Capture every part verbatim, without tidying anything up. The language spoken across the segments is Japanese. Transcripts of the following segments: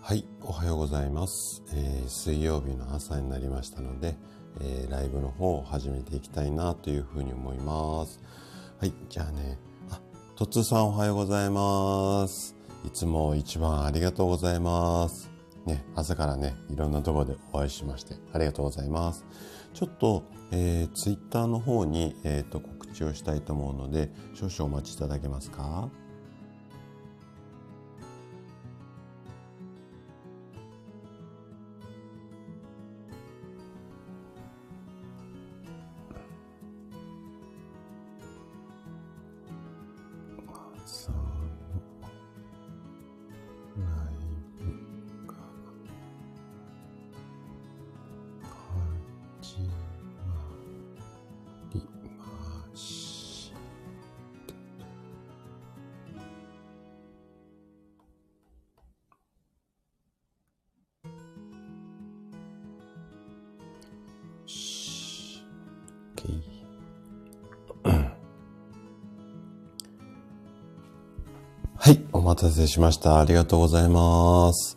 はい、おはようございます、えー、水曜日の朝になりましたので、えー、ライブの方を始めていきたいなというふうに思います。はい、じゃあね、あ、とつさんおはようございます。いつも一番ありがとうございますね、朝からね、いろんなところでお会いしましてありがとうございます。ちょっと、えー、ツイッターの方に、えーと、告知をしたいと思うので少々お待ちいただけますか。はい、お待たせしました。ありがとうございます。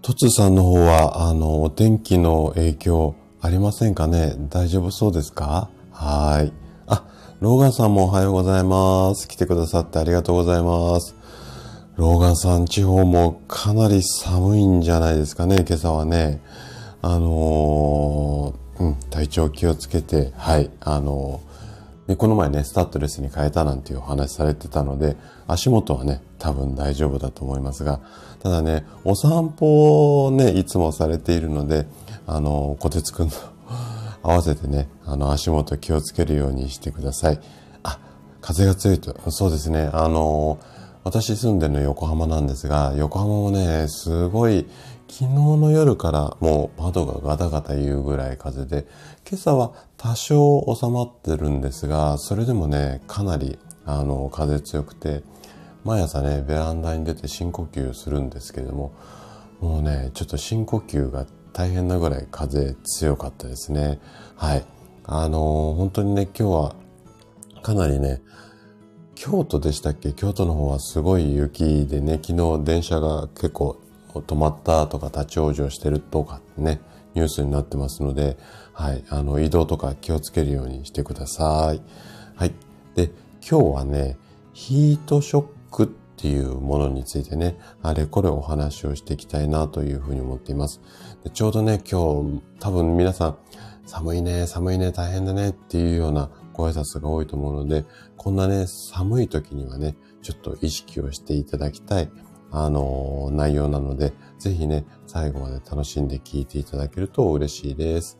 とつさんの方は、あの、お天気の影響ありませんかね？大丈夫そうですか？はい。あ、ローガンさんもおはようございます。来てくださってありがとうございます。ローガンさん、地方もかなり寒いんじゃないですかね、今朝はね。あのー、うん、体調気をつけて、はい、あのー、でこの前ね、スタッドレスに変えたなんていうお話されてたので、足元はね、多分大丈夫だと思いますが、ただね、お散歩をね、いつもされているので、あの、こてつくんと合わせてね、あの、足元気をつけるようにしてください。あ、風が強いと、そうですね、あの、私住んでるの横浜なんですが、横浜もね、すごい、昨日の夜からもう窓がガタガタ言うぐらい風で、今朝は多少収まってるんですが、それでもね、かなりあの風強くて、毎朝ね、ベランダに出て深呼吸するんですけれども、もうね、ちょっと深呼吸が大変なぐらい風強かったですね。はい。あのー、本当にね、今日はかなりね、京都でしたっけ？京都の方はすごい雪でね、昨日電車が結構止まったとか立ち往生してるとかね、ニュースになってますので、はい、あの、移動とか気をつけるようにしてください。はい。で、今日はね、ヒートショックっていうものについてね、あれこれお話をしていきたいなというふうに思っています。で、ちょうどね、今日多分皆さん、寒いね、寒いね、大変だねっていうようなご挨拶が多いと思うので、こんなね、寒い時にはね、ちょっと意識をしていただきたい。あのー、内容なので、ぜひね、最後まで楽しんで聞いていただけると嬉しいです。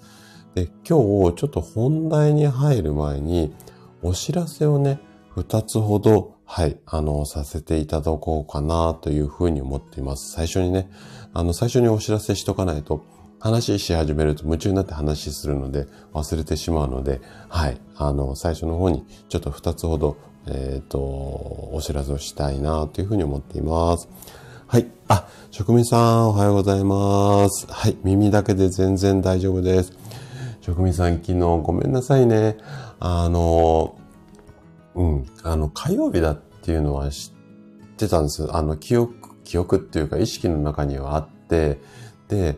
で、今日ちょっと本題に入る前に、お知らせをね、二つほど、はい、あのー、させていただこうかなというふうに思っています。最初にね、あの、最初にお知らせしとかないと、話し始めると夢中になって話するので、忘れてしまうので、はい、あのー、最初の方にちょっと二つほど、えっと、お知らせをしたいなというふうに思っています。はい。あ、職人さんおはようございます。はい。耳だけで全然大丈夫です。職人さん昨日ごめんなさいね。あの、うん、あの、火曜日だっていうのは知ってたんです。あの、記憶、記憶っていうか意識の中にはあって、で、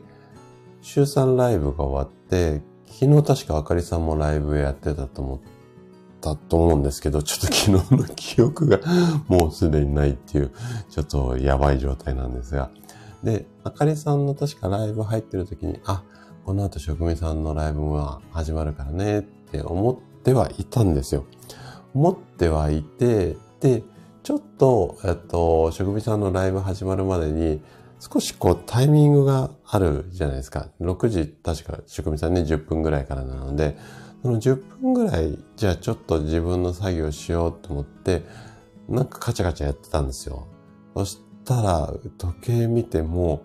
週さんライブが終わって、昨日確かあかりさんもライブやってたと思って、だと思うんですけど、ちょっと昨日の記憶がもうすでにないっていう、ちょっとやばい状態なんですが。で、あかりさんの確かライブ入ってる時に、あ、この後職人さんのライブは始まるからねって思ってはいたんですよ。思ってはいて、で、ちょっと、えっと、職人さんのライブ始まるまでに、少しこうタイミングがあるじゃないですか。ろくじ、確か職人さんね、じゅっぷんぐらいからなので、そのじゅっぷんぐらい、じゃあちょっと自分の作業しようと思って、なんかカチャカチャやってたんですよ。そしたら、時計見ても、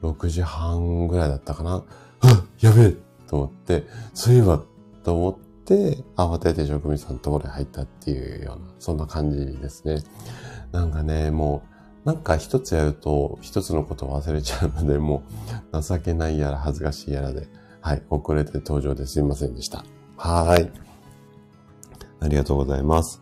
ろくじはんぐらいだったかな。あ、やべえと思って、そういえばと思って、慌てて職人さんのところに入ったっていうような、そんな感じですね。なんかね、もう、なんか一つやると、一つのことを忘れちゃうので、もう、情けないやら恥ずかしいやらで、はい。遅れて登場ですいませんでした。はい。ありがとうございます。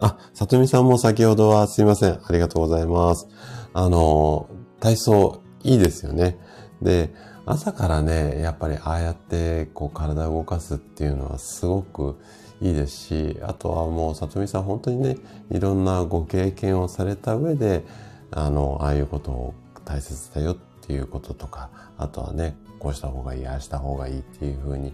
あ、さとみさんも先ほどはすいません。ありがとうございます。あの、体操いいですよね。で、朝からね、やっぱりああやってこう体を動かすっていうのはすごくいいですし、あとはもうさとみさん本当にね、いろんなご経験をされた上で、あの、ああいうことを大切だよっていうこととか、あとはね、こうした方がいい、ああした方がいいっていうふうに、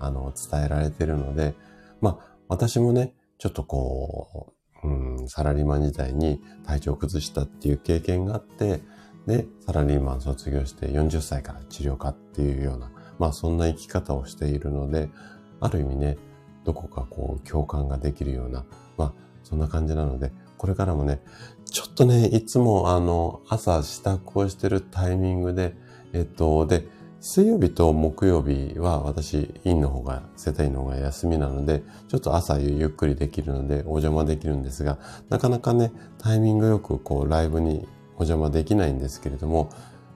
あの、伝えられてるので、まあ、私もね、ちょっとこう、うん、サラリーマン時代に体調を崩したっていう経験があって、で、サラリーマン卒業してよんじゅっさいから治療家っていうような、まあそんな生き方をしているので、ある意味ね、どこかこう共感ができるような、まあそんな感じなので、これからもね、ちょっとね、いつもあの、朝支度をしてるタイミングで、えっと、で、水曜日と木曜日は私、院の方が、整体院の方が休みなので、ちょっと朝ゆっくりできるのでお邪魔できるんですが、なかなかね、タイミングよくこうライブにお邪魔できないんですけれども、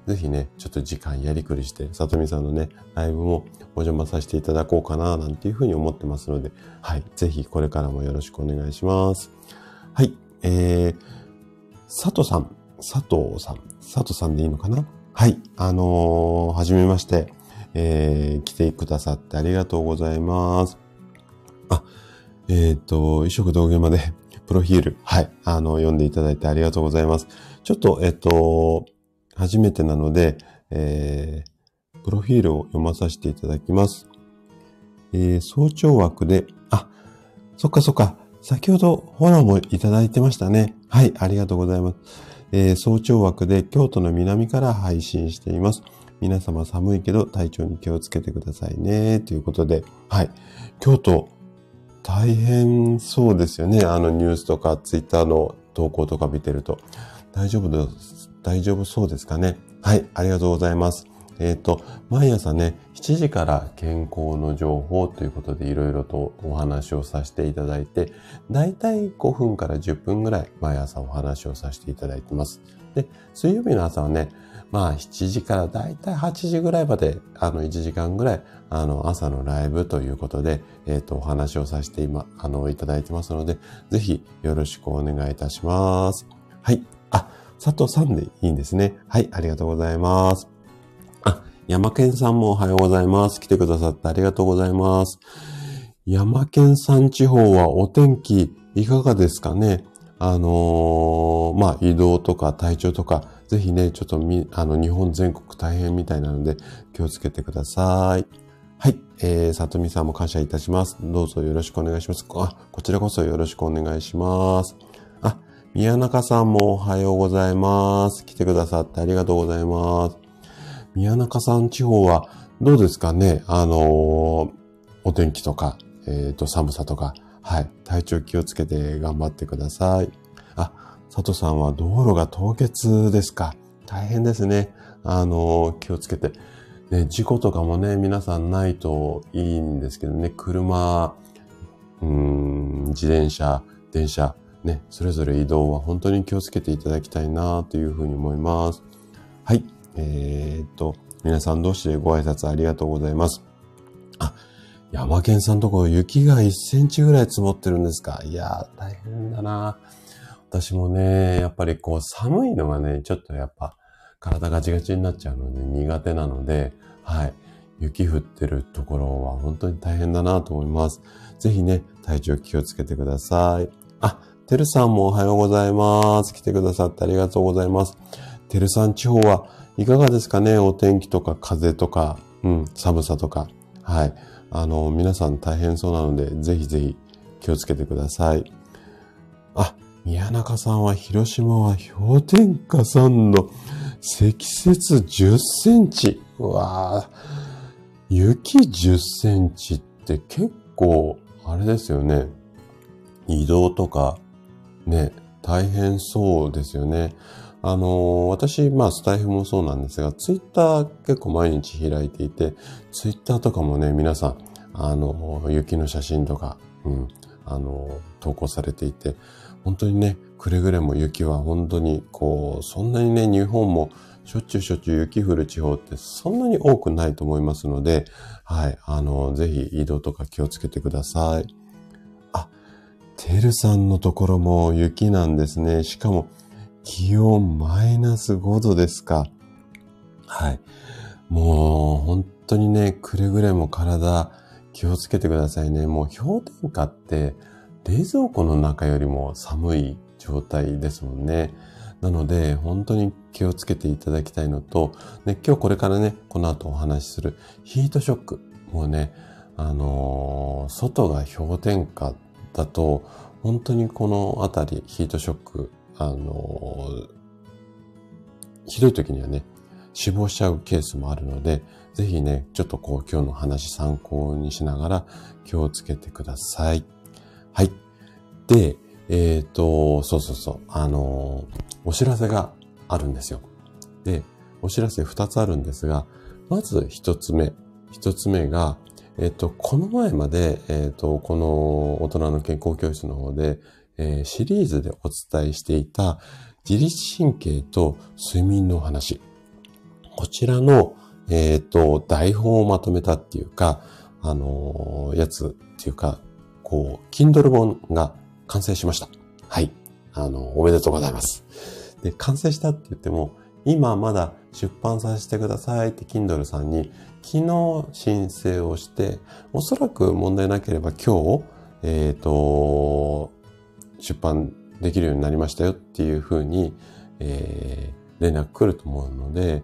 ぜひね、ちょっと時間やりくりして、さとみさんのね、ライブもお邪魔させていただこうかな、なんていうふうに思ってますので、はい、ぜひこれからもよろしくお願いします。はい、えー、佐藤さん、佐藤さん、佐藤さんでいいのかな？はい、あのー、はじめまして、えー、来てくださってありがとうございます。あ、えっと、衣食同源まで、プロフィール、はい、あの、読んでいただいてありがとうございます。ちょっと、えっと、初めてなので、えー、プロフィールを読まさせていただきます。えー、早朝枠で、あ、そっかそっか、先ほどフォローもいただいてましたね。はい、ありがとうございます。えー、早朝枠で京都の南から配信しています。皆様寒いけど体調に気をつけてくださいね。ということで、はい。京都、大変そうですよね。あのニュースとかツイッターの投稿とか見てると。大丈夫です。大丈夫そうですかね。はい。ありがとうございます。えっと、毎朝ね、しちじから健康の情報ということでいろいろとお話をさせていただいて、だいたいごふんからじゅっぷんぐらい毎朝お話をさせていただいてます。で、水曜日の朝はね、まあしちじからだいたいはちじぐらいまで、あのいちじかんぐらい、あの朝のライブということで、えっと、お話をさせて今、あの、いただいてますので、ぜひよろしくお願いいたします。はい。あ、佐藤さんでいいんですね。はい、ありがとうございます。山健さんもおはようございます。来てくださってありがとうございます。山健さん地方はお天気いかがですかね。あのー、まあ、移動とか体調とか、ぜひね、ちょっとみ、あの、日本全国大変みたいなので気をつけてください。はい。えー、さとみさんも感謝いたします。どうぞよろしくお願いします。あ、こちらこそよろしくお願いします。あ、宮中さんもおはようございます。来てくださってありがとうございます。宮中さん地方はどうですかね。あのー、お天気とか、えっと、寒さとか、はい、体調気をつけて頑張ってください。あ、佐藤さんは道路が凍結ですか。大変ですね。あのー、気をつけて、ね、事故とかもね、皆さんないといいんですけどね、車、うーん、自転車、電車、ね、それぞれ移動は本当に気をつけていただきたいなというふうに思います。はい。えー、っと、皆さん同士でご挨拶ありがとうございます。あ、山県さんとこ雪がいっセンチぐらい積もってるんですか。いやー、大変だな。私もね、やっぱりこう寒いのがね、ちょっとやっぱ体ガチガチになっちゃうので苦手なので、はい。雪降ってるところは本当に大変だなと思います。ぜひね、体調気をつけてください。あ、てるさんもおはようございます。来てくださってありがとうございます。てるさん地方はいかがですかね。お天気とか風とか、うん、寒さとか。はい。あの、皆さん大変そうなので、ぜひぜひ気をつけてください。あ、宮中さんは広島は氷点下さんの積雪じゅっセンチ。うわぁ。雪じゅっセンチって結構、あれですよね。移動とか、ね、大変そうですよね。あの、私、まあ、スタイフもそうなんですが、ツイッター結構毎日開いていて、ツイッターとかもね、皆さん、あの、雪の写真とか、うん、あの、投稿されていて、本当にね、くれぐれも雪は本当に、こう、そんなにね、日本もしょっちゅうしょっちゅう雪降る地方ってそんなに多くないと思いますので、はい、あの、ぜひ移動とか気をつけてください。あ、てるさんのところも雪なんですね。しかも、気温マイナスごどですか。はい。もう本当にね、くれぐれも体気をつけてくださいね。もう氷点下って冷蔵庫の中よりも寒い状態ですもんね。なので本当に気をつけていただきたいのと、ね、今日これからね、この後お話しするヒートショック。もうね、あのー、外が氷点下だと、本当にこのあたりヒートショック、あのー、ひどい時にはね、死亡しちゃうケースもあるので、ぜひね、ちょっとこう今日の話参考にしながら気をつけてください。はい。で、えっと、そうそうそう、あのー、お知らせがあるんですよ。で、お知らせふたつあるんですが、まずひとつめ。ひとつめが、えっと、この前まで、えっと、この大人の健康教室の方で、えー、シリーズでお伝えしていた自律神経と睡眠の話。こちらの、えっと、台本をまとめたっていうか、あのー、やつっていうか、こう、Kindle 本が完成しました。はい。あの、おめでとうございます。で、完成したって言っても、今まだ出版させてくださいって Kindle さんに昨日申請をして、おそらく問題なければ今日、えっと、出版できるようになりましたよっていうふうに、えー、連絡来ると思うので、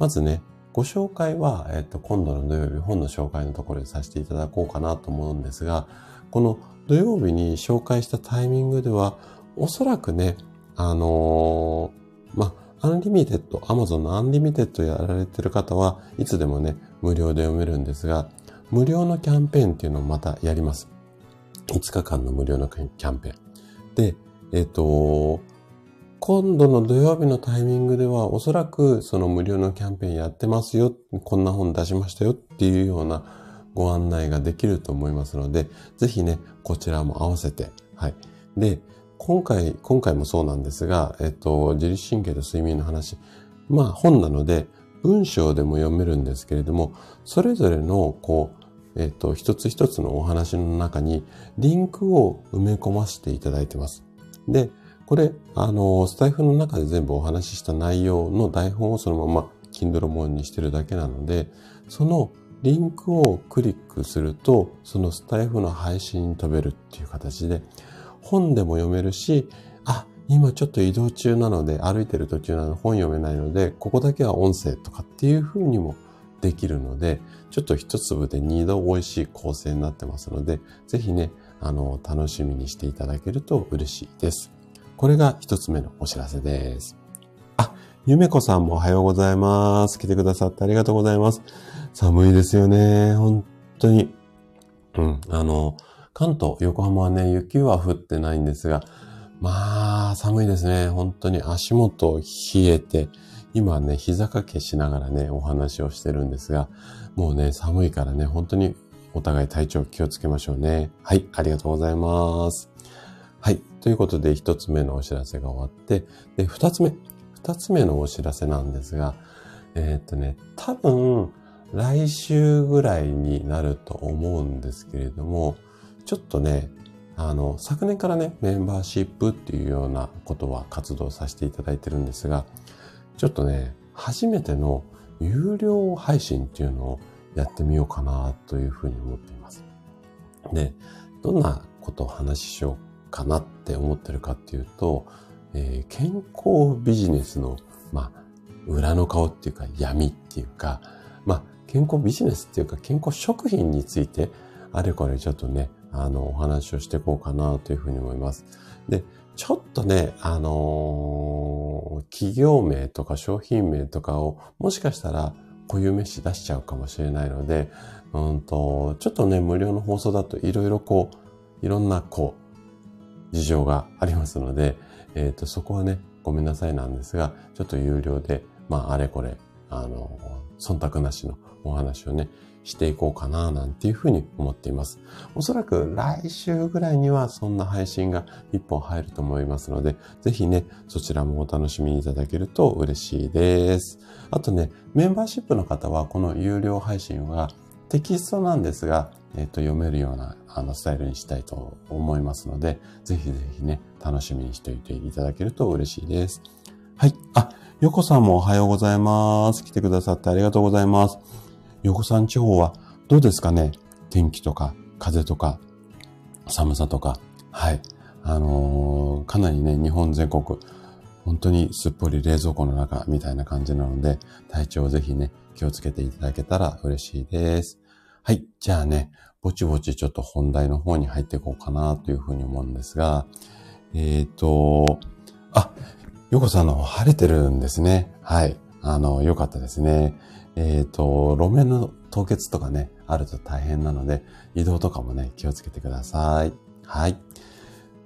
まずね、ご紹介は、えっと、今度の土曜日本の紹介のところでさせていただこうかなと思うんですが、この土曜日に紹介したタイミングでは、おそらくね、あのー、まあ、アンリミテッド、Amazon のアンリミテッドやられてる方はいつでもね、無料で読めるんですが、無料のキャンペーンっていうのをまたやります。いつかかんの無料のキャンペーン。で、えっと、今度の土曜日のタイミングではおそらくその無料のキャンペーンやってますよ、こんな本出しましたよっていうようなご案内ができると思いますので、ぜひね、こちらも合わせて、はい。で、今回、今回もそうなんですが、えっと、自律神経と睡眠の話。まあ、本なので、文章でも読めるんですけれども、それぞれの、こう、えっと、一つ一つのお話の中に、リンクを埋め込ませていただいてます。で、これ、あの、スタイフの中で全部お話しした内容の台本をそのまま、Kindle 本にしてるだけなので、そのリンクをクリックすると、そのスタイフの配信に飛べるっていう形で、本でも読めるし、あ、今ちょっと移動中なので、歩いてる途中なので本読めないので、ここだけは音声とかっていう風にもできるので、ちょっと一粒で二度美味しい構成になってますので、ぜひね、あの、楽しみにしていただけると嬉しいです。これが一つ目のお知らせです。あ、ゆめこさんもおはようございます。来てくださってありがとうございます。寒いですよね。本当に。うん、あの、関東、横浜はね、雪は降ってないんですが、まあ、寒いですね。本当に足元冷えて、今ね、膝掛けしながらね、お話をしてるんですが、もうね、寒いからね、本当にお互い体調気をつけましょうね。はい、ありがとうございます。はい、ということで、一つ目のお知らせが終わって、で、二つ目、二つ目のお知らせなんですが、えー、っとね、多分、来週ぐらいになると思うんですけれども、ちょっとね、あの、昨年からね、メンバーシップっていうようなことは活動させていただいてるんですが、ちょっとね、初めての有料配信っていうのをやってみようかなというふうに思っています。で、どんなことを話ししようかなって思ってるかっていうと、えー、健康ビジネスの、まあ、裏の顔っていうか闇っていうか、まあ、健康ビジネスっていうか健康食品について、あれこれちょっとね、あの、お話をしていこうかなというふうに思います。で、ちょっとね、あのー、企業名とか商品名とかをもしかしたら固有名詞出しちゃうかもしれないので、うんと、ちょっとね、無料の放送だといろいろこう、いろんなこう、事情がありますので、えっと、そこはね、ごめんなさいなんですが、ちょっと有料で、まあ、あれこれ、あのー、忖度なしのお話をね、していこうかななんていうふうに思っています。おそらく来週ぐらいにはそんな配信が一本入ると思いますので、ぜひね、そちらもお楽しみいただけると嬉しいです。あとね、メンバーシップの方はこの有料配信はテキストなんですが、えっと、読めるようなあのスタイルにしたいと思いますので、ぜひぜひね、楽しみにしておいていただけると嬉しいです。はい。あ、よこさんもおはようございます。来てくださってありがとうございます。よこさん地方はどうですかね？天気とか風とか寒さとか。はい。あのー、かなりね、日本全国、本当にすっぽり冷蔵庫の中みたいな感じなので、体調をぜひね、気をつけていただけたら嬉しいです。はい。じゃあね、ぼちぼちちょっと本題の方に入っていこうかなというふうに思うんですが、えっと、あ、よこさんの方晴れてるんですね。はい。あの、よかったですね。えっと、路面の凍結とかね、あると大変なので、移動とかもね、気をつけてください。はい。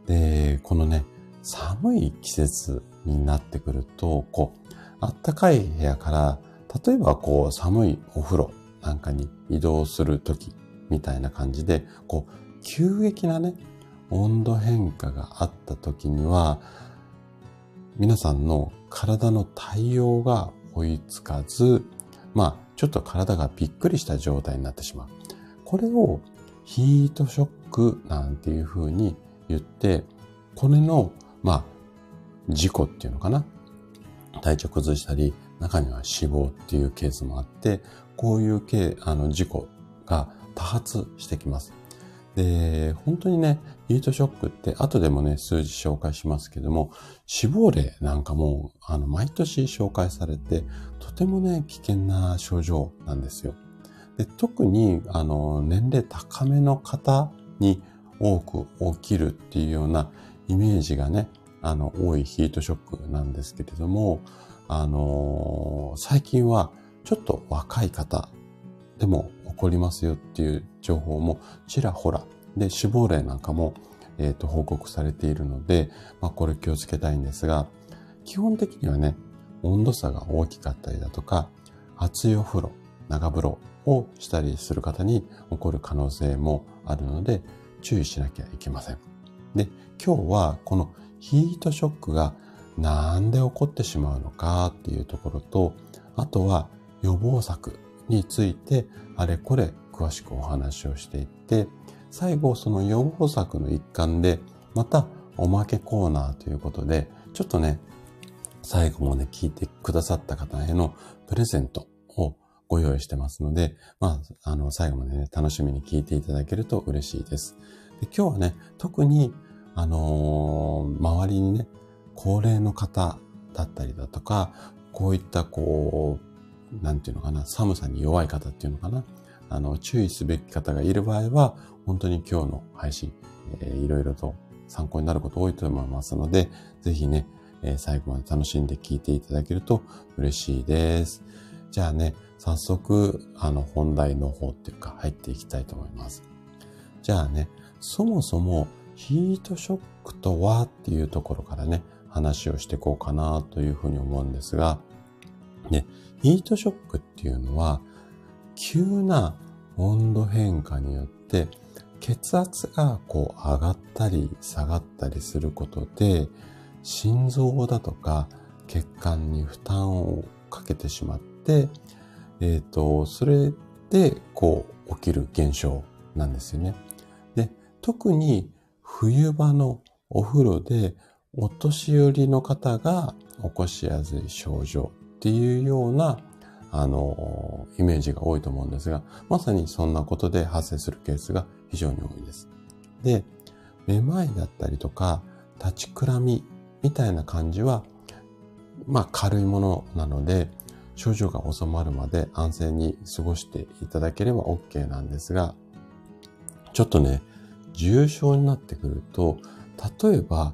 で、このね、寒い季節になってくると、こう、あったかい部屋から、例えばこう、寒いお風呂なんかに移動するときみたいな感じで、こう、急激なね、温度変化があったときには、皆さんの体の対応が追いつかず、まあ、ちょっと体がびっくりした状態になってしまう。これをヒートショックなんていう風に言って、これの、まあ、事故っていうのかな。体調崩したり、中には死亡っていうケースもあって、こういう系、あの、事故が多発してきます。で、本当にね、ヒートショックって後でもね、数字紹介しますけども、死亡例なんかも、あの、毎年紹介されて、とてもね、危険な症状なんですよ。で、特に、あの、年齢高めの方に多く起きるっていうようなイメージがね、あの、多いヒートショックなんですけれども、あのー、最近はちょっと若い方でも起こりますよっていう情報もちらほらで、死亡例なんかも、えー、と報告されているので、まあ、これ気をつけたいんですが、基本的にはね、温度差が大きかったりだとか、熱いお風呂、長風呂をしたりする方に起こる可能性もあるので、注意しなきゃいけません。で、今日はこのヒートショックがなんで起こってしまうのかっていうところと、あとは予防策についてあれこれ詳しくお話をしていって、最後その予防策の一環でまたおまけコーナーということで、ちょっとね、最後もね、聞いてくださった方へのプレゼントをご用意してますので、まあ、あの、最後までね、楽しみに聞いていただけると嬉しいです。で、今日はね、特にあのー、周りにね、高齢の方だったりだとか、こういったこう、なんていうのかな、寒さに弱い方っていうのかな、あの、注意すべき方がいる場合は、本当に今日の配信、えー、いろいろと参考になること多いと思いますので、ぜひね、えー、最後まで楽しんで聞いていただけると嬉しいです。じゃあね、早速、あの、本題の方っていうか、入っていきたいと思います。じゃあね、そもそもヒートショックとはっていうところからね、話をしていこうかなというふうに思うんですが、ね、ヒートショックっていうのは、急な温度変化によって血圧がこう上がったり下がったりすることで、心臓だとか血管に負担をかけてしまって、えっと、それでこう起きる現象なんですよね。で、特に冬場のお風呂でお年寄りの方が起こしやすい症状っていうような、あの、イメージが多いと思うんですが、まさにそんなことで発生するケースが非常に多いです。で、めまいだったりとか、立ちくらみみたいな感じは、まあ軽いものなので、症状が収まるまで安静に過ごしていただければ OK なんですが、ちょっとね、重症になってくると、例えば、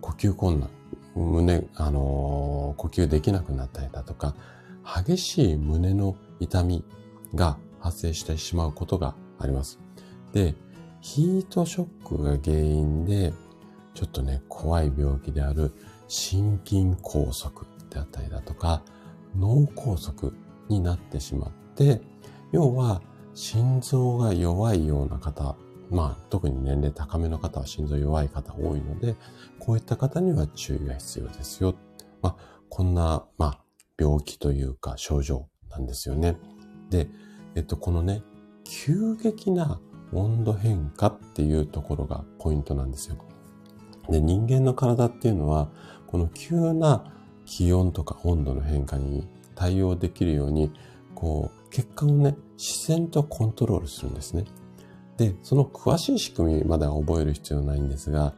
呼吸困難、胸、あのー、呼吸できなくなったりだとか、激しい胸の痛みが発生してしまうことがあります。で、ヒートショックが原因で、ちょっとね、怖い病気である心筋梗塞であったりだとか、脳梗塞になってしまって、要は心臓が弱いような方、まあ、特に年齢高めの方は心臓弱い方多いので、こういった方には注意が必要ですよ。まあ、こんな、まあ、病気というか症状なんですよね。で、えっと、このね、急激な温度変化っていうところがポイントなんですよ。で、人間の体っていうのは、この急な気温とか温度の変化に対応できるように、こう、血管をね、自然とコントロールするんですね。で、その詳しい仕組みまでは覚える必要ないんですが、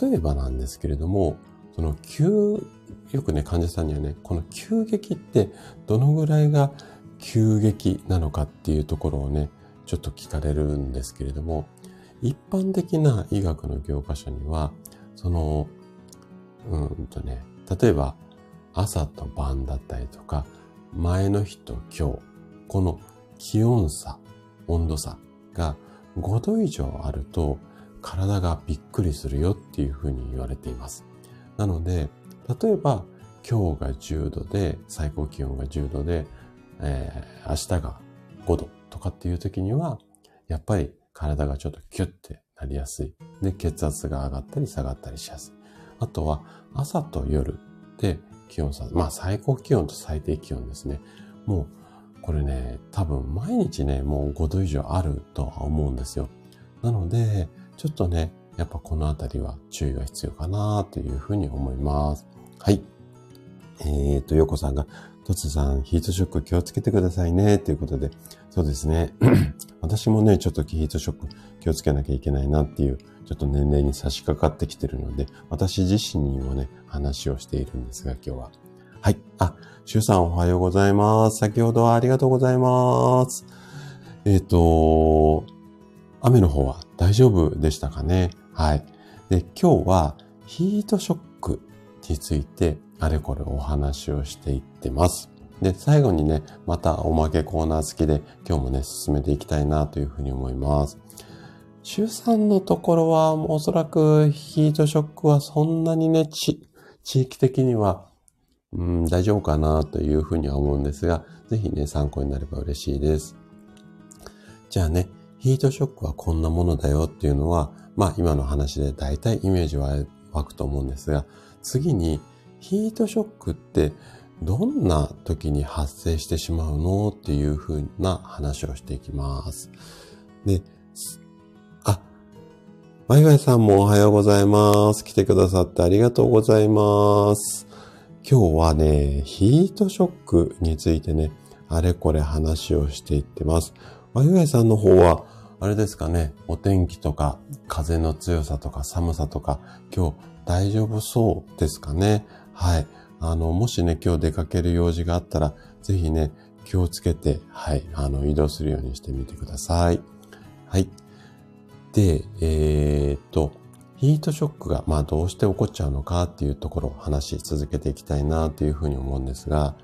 例えばなんですけれども、その急、よくね、患者さんにはね、この急激ってどのぐらいが急激なのかっていうところをね、ちょっと聞かれるんですけれども、一般的な医学の教科書には、その、うんとね、例えば朝と晩だったりとか、前の日と今日、この気温差、温度差がごど以上あると体がびっくりするよっていうふうに言われています。なので、例えば今日がじゅうどで、最高気温がじゅうどで、えー、明日がごどとかっていう時には、やっぱり体がちょっとキュッてなりやすい。で、血圧が上がったり下がったりしやすい。あとは朝と夜で気温差、まあ最高気温と最低気温ですね。もうこれね、多分毎日ね、もうごど以上あるとは思うんですよ。なので、ちょっとね、やっぱこのあたりは注意が必要かなというふうに思います。はい。えっと、ヨコさんが、トツさん、ヒートショック気をつけてくださいね、ということで、そうですね。私もね、ちょっとヒートショック気をつけなきゃいけないなっていう、ちょっと年齢に差し掛かってきてるので、私自身にもね、話をしているんですが、今日は。はい。あ、しゅうさんおはようございます。先ほどはありがとうございます。えっと、雨の方は大丈夫でしたかね。はい。で、今日はヒートショックについて、あれこれお話をしていってます。で、最後にね、またおまけコーナー付きで今日もね、進めていきたいなというふうに思います。週さんのところはおそらくヒートショックはそんなにね、ち地域的には、うん、大丈夫かなというふうには思うんですが、ぜひね、参考になれば嬉しいです。じゃあね、ヒートショックはこんなものだよっていうのは、まあ今の話で大体イメージは湧くと思うんですが、次にヒートショックってどんな時に発生してしまうのっていう風な話をしていきます。で、あ、ワイワイさんもおはようございます。来てくださってありがとうございます。今日はね、ヒートショックについてね、あれこれ話をしていってます。ワイワイさんの方は、あれですかね、お天気とか、風の強さとか寒さとか、今日大丈夫そうですかね。はい。あの、もしね、今日出かける用事があったら、ぜひね、気をつけて、はい、あの、移動するようにしてみてください。はい。で、えー、っと、ヒートショックが、まあ、どうして起こっちゃうのかっていうところを話し続けていきたいなっていうふうに思うんですが、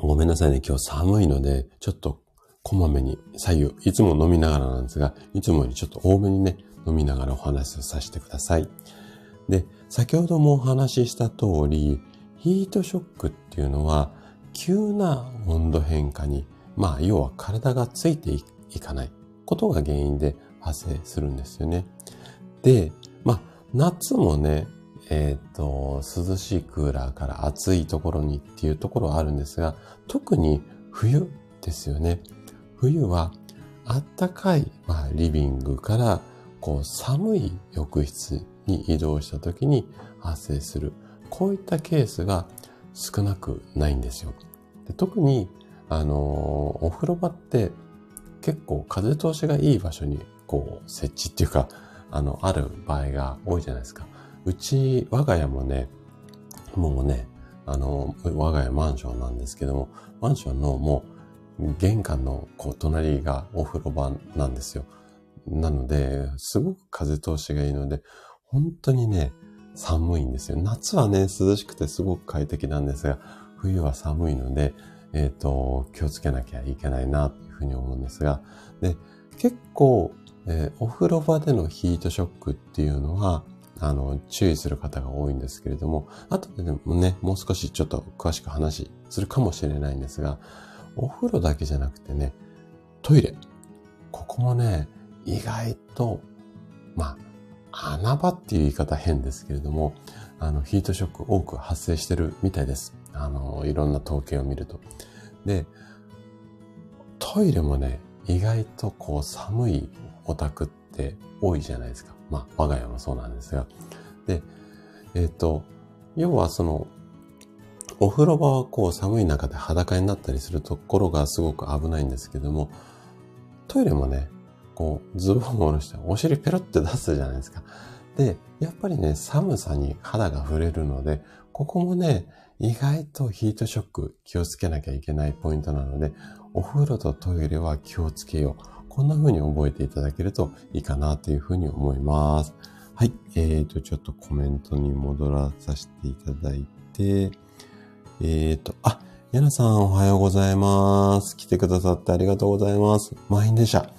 ごめんなさいね、今日寒いので、ちょっと、こまめに左右、いつも飲みながらなんですが、いつもよりちょっと多めにね、飲みながらお話をさせてください。で、先ほどもお話しした通り、ヒートショックっていうのは、急な温度変化に、まあ、要は体がついていかないことが原因で発生するんですよね。で、まあ、夏もね、えっと、涼しいクーラーから暑いところにっていうところはあるんですが、特に冬ですよね。冬は、あったかい、まあ、リビングから、こう、寒い浴室に移動した時に発生する。こういったケースが少なくないんですよ。で、特に、あのー、お風呂場って結構風通しがいい場所に、こう、設置っていうか、あの、ある場合が多いじゃないですか。うち、我が家もね、もうね、あのー、我が家マンションなんですけども、マンションのもう、玄関のこう隣がお風呂場なんですよ。なので、すごく風通しがいいので、本当にね、寒いんですよ。夏はね、涼しくてすごく快適なんですが、冬は寒いので、えっと、気をつけなきゃいけないな、というふうに思うんですが、で、結構、えー、お風呂場でのヒートショックっていうのは、あの、注意する方が多いんですけれども、後ででもね、もう少しちょっと詳しく話するかもしれないんですが、お風呂だけじゃなくてね、トイレ。ここもね、意外と、まあ、穴場っていう言い方変ですけれども、あの、ヒートショック多く発生してるみたいです。あの、いろんな統計を見ると。で、トイレもね、意外とこう寒いお宅って多いじゃないですか。まあ、我が家もそうなんですが。で、えっと、要はその、お風呂場はこう寒い中で裸になったりするところがすごく危ないんですけども、トイレもね、こうズボンを下ろしてお尻ペロって出すじゃないですか。で、やっぱりね、寒さに肌が触れるので、ここもね、意外とヒートショック気をつけなきゃいけないポイントなので、お風呂とトイレは気をつけよう。こんな風に覚えていただけるといいかなという風に思います。はい。えーと、ちょっとコメントに戻らさせていただいて、えーと、あ、ヤナさんおはようございます。来てくださってありがとうございます。満員電車。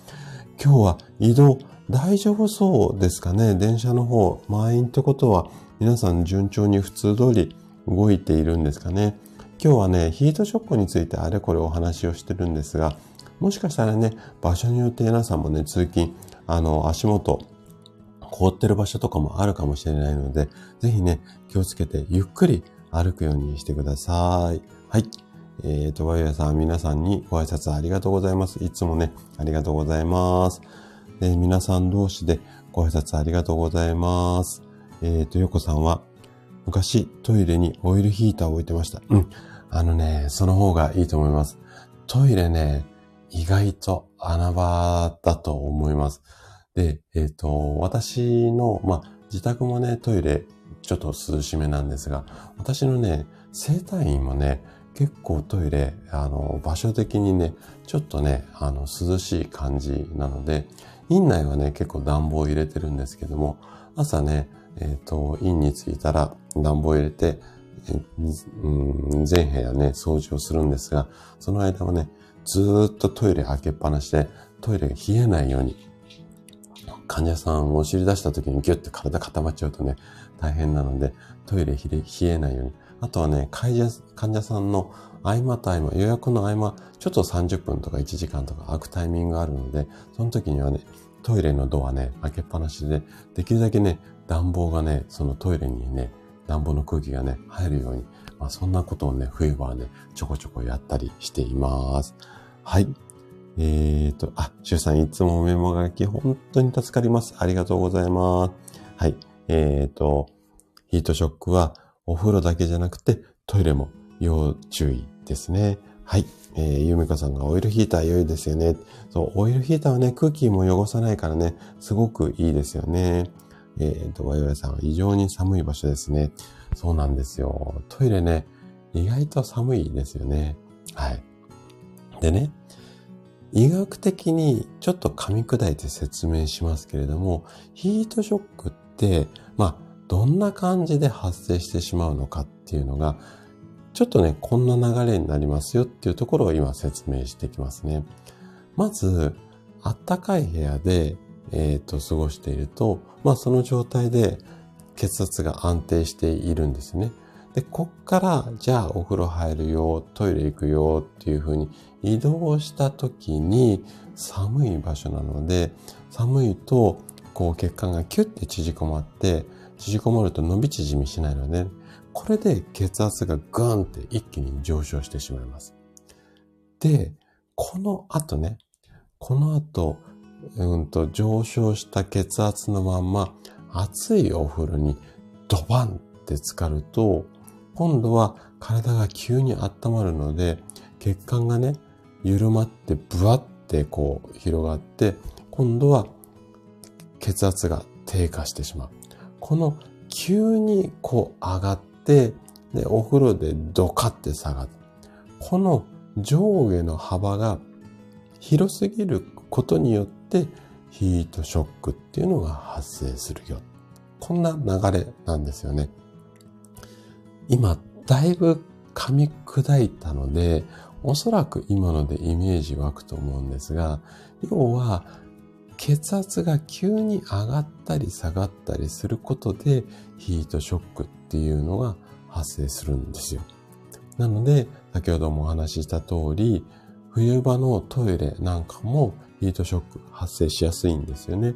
今日は移動大丈夫そうですかね。電車の方満員ってことは皆さん順調に普通通り動いているんですかね。今日はね、ヒートショックについてあれこれお話をしてるんですが、もしかしたらね、場所によって皆さんもね、通勤、あの、足元、凍ってる場所とかもあるかもしれないので、ぜひね、気をつけてゆっくり歩くようにしてください。はい。えーと、わゆやさん、皆さんにご挨拶ありがとうございます。いつもね、ありがとうございます。で、皆さん同士でご挨拶ありがとうございます。えーと、よこさんは、昔トイレにオイルヒーターを置いてました。うん。あのね、その方がいいと思います。トイレね、意外と穴場だと思います。で、えっと、私の、まあ、自宅もね、トイレ、ちょっと涼しめなんですが、私のね、整体院もね、結構トイレ、あの、場所的にね、ちょっとね、あの、涼しい感じなので、院内はね、結構暖房を入れてるんですけども、朝ね、えっと、院に着いたら暖房を入れて、うん、全部屋ね、掃除をするんですが、その間はね、ずーっとトイレ開けっぱなしで、トイレが冷えないように、患者さんをお尻出した時にギュッて体固まっちゃうとね、大変なので、トイレ冷えないように。あとはね、患者、患者さんの合間と合間、予約の合間、ちょっとさんじゅっぷんとかいちじかんとか開くタイミングがあるので、その時にはね、トイレのドアね、開けっぱなしで、できるだけね、暖房がね、そのトイレにね、暖房の空気がね、入るように、まあ、そんなことをね、冬場はね、ちょこちょこやったりしています。はい。えーと、あ、シュウさん、いつもメモ書き、本当に助かります。ありがとうございます。はい。えーと、ヒートショックは、お風呂だけじゃなくて、トイレも要注意ですね。はい。えー、ゆみかさんがオイルヒーター良いですよね。そう、オイルヒーターはね、空気も汚さないからね、すごくいいですよね。えーと、わよやさんは異常に寒い場所ですね。そうなんですよ。トイレね、意外と寒いですよね。はい。でね、医学的にちょっと噛み砕いて説明しますけれども、ヒートショックって、まあ、どんな感じで発生してしまうのかっていうのが、ちょっとね、こんな流れになりますよっていうところを今説明していきますね。まず、あったかい部屋で、えっと、過ごしていると、まあ、その状態で血圧が安定しているんですね。で、こっから、じゃあお風呂入るよ、トイレ行くよっていうふうに移動した時に寒い場所なので、寒いと、こう血管がキュッて縮こまって、縮こまると伸び縮みしないので、これで血圧がグーンって一気に上昇してしまいます。で、この後ね、この後、うんと上昇した血圧のまんま熱いお風呂にドバンって浸かると、今度は体が急に温まるので、血管がね、緩まってブワってこう広がって、今度は血圧が低下してしまう。この急にこう上がって、で、お風呂でドカって下がる。この上下の幅が広すぎることによってヒートショックっていうのが発生するよ。こんな流れなんですよね。今、だいぶ噛み砕いたので、おそらく今のでイメージ湧くと思うんですが、要は血圧が急に上がったり下がったりすることでヒートショックっていうのが発生するんですよ。なので、先ほどもお話しした通り、冬場のトイレなんかもヒートショック発生しやすいんですよね。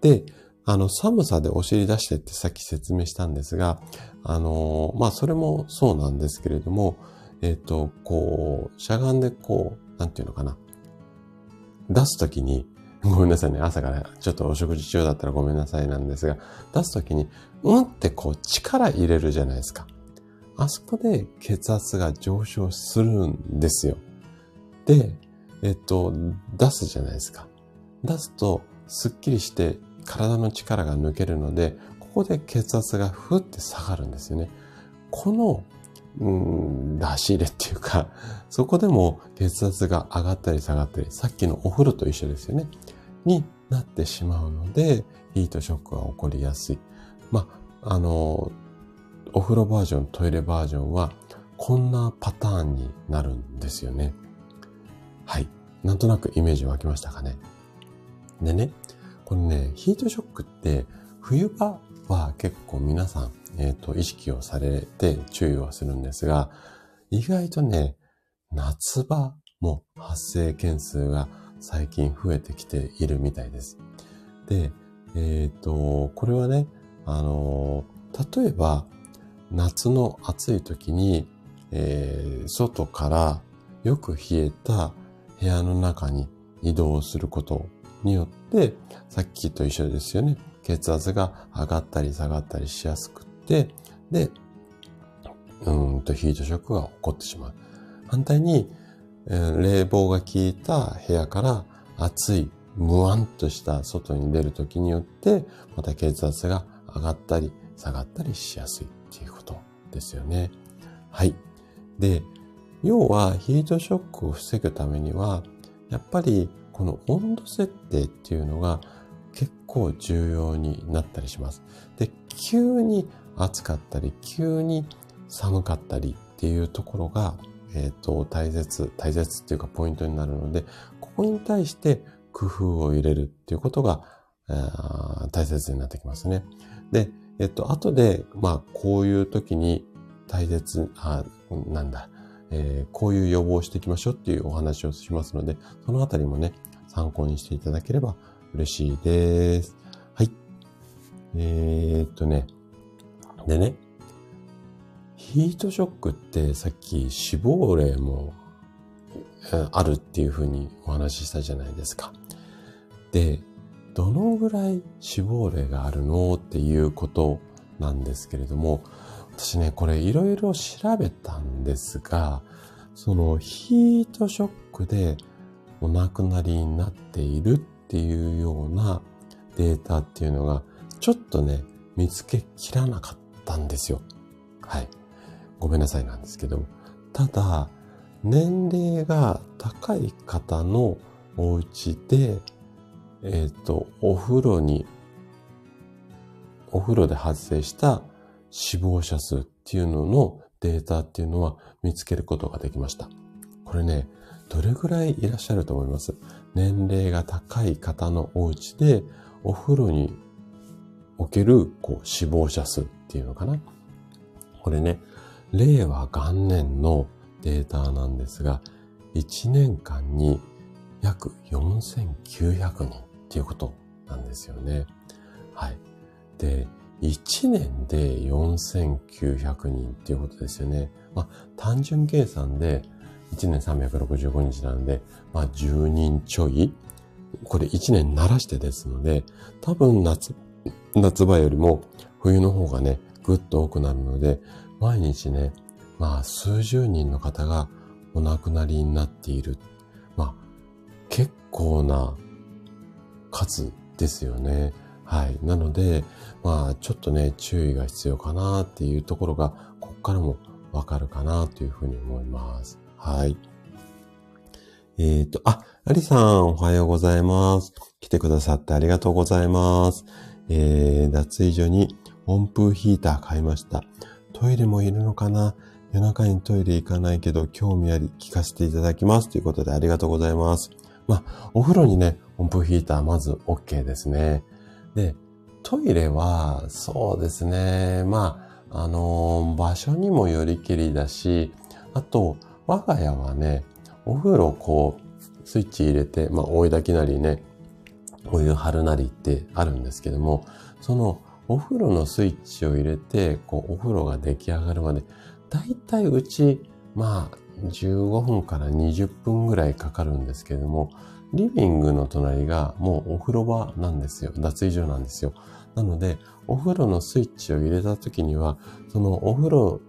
で、あの、寒さでお尻出してってさっき説明したんですが、あの、まあ、それもそうなんですけれども、えっと、こう、しゃがんでこう、なんていうのかな。出すときに、ごめんなさいね、朝からちょっとお食事中だったらごめんなさいなんですが、出すときに、うんってこう力入れるじゃないですか。あそこで血圧が上昇するんですよ。で、えっと、出すじゃないですか。出すと、すっきりして体の力が抜けるので、ここで血圧がふって下がるんですよね。この、うーん、出し入れっていうか、そこでも血圧が上がったり下がったり、さっきのお風呂と一緒ですよね。になってしまうので、ヒートショックが起こりやすい。まあ、あの、お風呂バージョン、トイレバージョンは、こんなパターンになるんですよね。はい。なんとなくイメージ湧きましたかね。でね、これね、ヒートショックって、冬場は結構皆さん、えっと、意識をされて注意はするんですが、意外とね、夏場も発生件数が最近増えてきているみたいです。で、えっと、これはね、あの、例えば、夏の暑い時に、えー、外からよく冷えた部屋の中に移動することによって、さっきと一緒ですよね。血圧が上がったり下がったりしやすくって、で、うーんとヒートショックが起こってしまう。反対に、えー、冷房が効いた部屋から暑い、ムワンとした外に出る時によって、また血圧が上がったり下がったりしやすいっていうことですよね。はい。で、要はヒートショックを防ぐためには、やっぱりこの温度設定っていうのが結構重要になったりします。で、急に暑かったり、急に寒かったりっていうところが、えっと、大切、大切っていうかポイントになるので、ここに対して工夫を入れるっていうことが、えー、大切になってきますね。で、えっと、後で、まあ、こういう時に大切、あ、なんだ、えー、こういう予防をしていきましょうっていうお話をしますので、そのあたりもね、参考にしていただければ嬉しいです。はい。えー、っとね。でね、ヒートショックってさっき死亡例もあるっていうふうにお話ししたじゃないですか。で、どのぐらい死亡例があるのっていうことなんですけれども、私ね、これいろいろ調べたんですが、そのヒートショックでお亡くなりになっているっていうようなデータっていうのが、ちょっとね、見つけきらなかったんですよ。はい。ごめんなさいなんですけど、ただ、年齢が高い方のお家で、えっと、お風呂に、お風呂で発生した死亡者数っていうののデータっていうのは見つけることができました。これね、どれぐらいいらっしゃると思います？年齢が高い方のお家でお風呂におけるこう死亡者数っていうのかな。これね、令和元年のデータなんですが、いちねんかんに約よんせんきゅうひゃくにんっていうことなんですよね。はい。で、いちねんでよんせんきゅうひゃくにんっていうことですよね。まあ、単純計算でいちねんさんびゃくろくじゅうごにちなんで、まあ、じゅうにんちょい。これいちねんならしてですので、多分夏、夏場よりも冬の方がね、ぐっと多くなるので、毎日ね、まあ、数十人の方がお亡くなりになっている。まあ、結構な数ですよね。はい。なので、まあ、ちょっとね、注意が必要かなっていうところが、ここからもわかるかなというふうに思います。はい。えっと、あ、アリさん、おはようございます。来てくださってありがとうございます。えー、脱衣所に温風ヒーター買いました。トイレもいるのかな？夜中にトイレ行かないけど、興味あり聞かせていただきます。ということで、ありがとうございます。まあ、お風呂にね、温風ヒーター、まず OK ですね。で、トイレは、そうですね。まあ、あのー、場所にもよりけりだし、あと、我が家はね、お風呂こう、スイッチ入れて、まあ、追い焚きなりね、お湯張るなりってあるんですけども、その、お風呂のスイッチを入れて、こう、お風呂が出来上がるまで、だいたいうち、まあ、じゅうごふんからにじゅっぷんぐらいかかるんですけども、リビングの隣がもうお風呂場なんですよ。脱衣所なんですよ。なので、お風呂のスイッチを入れた時には、そのお風呂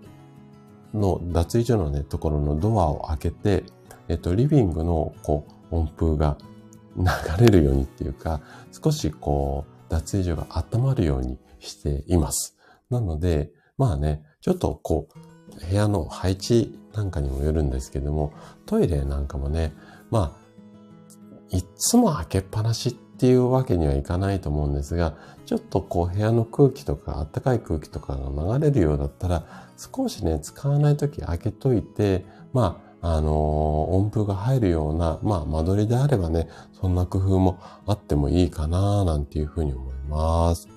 の脱衣所のね、ところのドアを開けて、えっと、リビングのこう温風が流れるようにっていうか、少しこう、脱衣所が温まるようにしています。なので、まあね、ちょっとこう、部屋の配置なんかにもよるんですけども、トイレなんかもね、まあ、いつも開けっぱなしっていうわけにはいかないと思うんですが、ちょっとこう部屋の空気とか、あったかい空気とかが流れるようだったら、少しね、使わないとき開けといて、まあ、あのー、温風が入るような、まあ、間取りであればね、そんな工夫もあってもいいかな、なんていうふうに思います。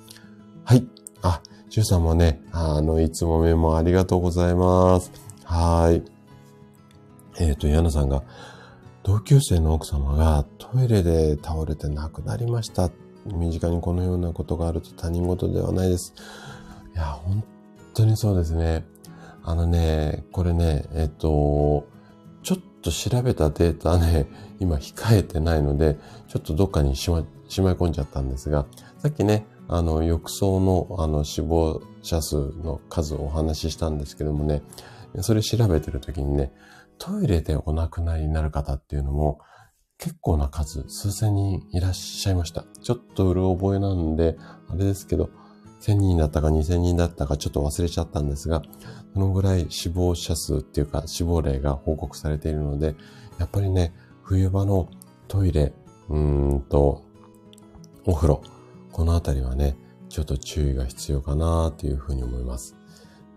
はい。あ、ジューさんもね、あの、いつもメモありがとうございます。はい。えっと、ヤナさんが、同級生の奥様がトイレで倒れて亡くなりました。身近にこのようなことがあると他人事ではないです。いや、本当にそうですね。あのね、これね、えっと、ちょっと調べたデータね、今控えてないので、ちょっとどっかにしま、しまい込んじゃったんですが、さっきね、あの、浴槽の、あの、死亡者数の数をお話ししたんですけどもね、それ調べてるときにね、トイレでお亡くなりになる方っていうのも結構な数、数千人いらっしゃいました。ちょっとうる覚えなんで、あれですけど、せんにんだったかにせんにんだったかちょっと忘れちゃったんですが、そのぐらい死亡者数っていうか死亡例が報告されているので、やっぱりね、冬場のトイレ、うーんと、お風呂、このあたりはね、ちょっと注意が必要かなというふうに思います。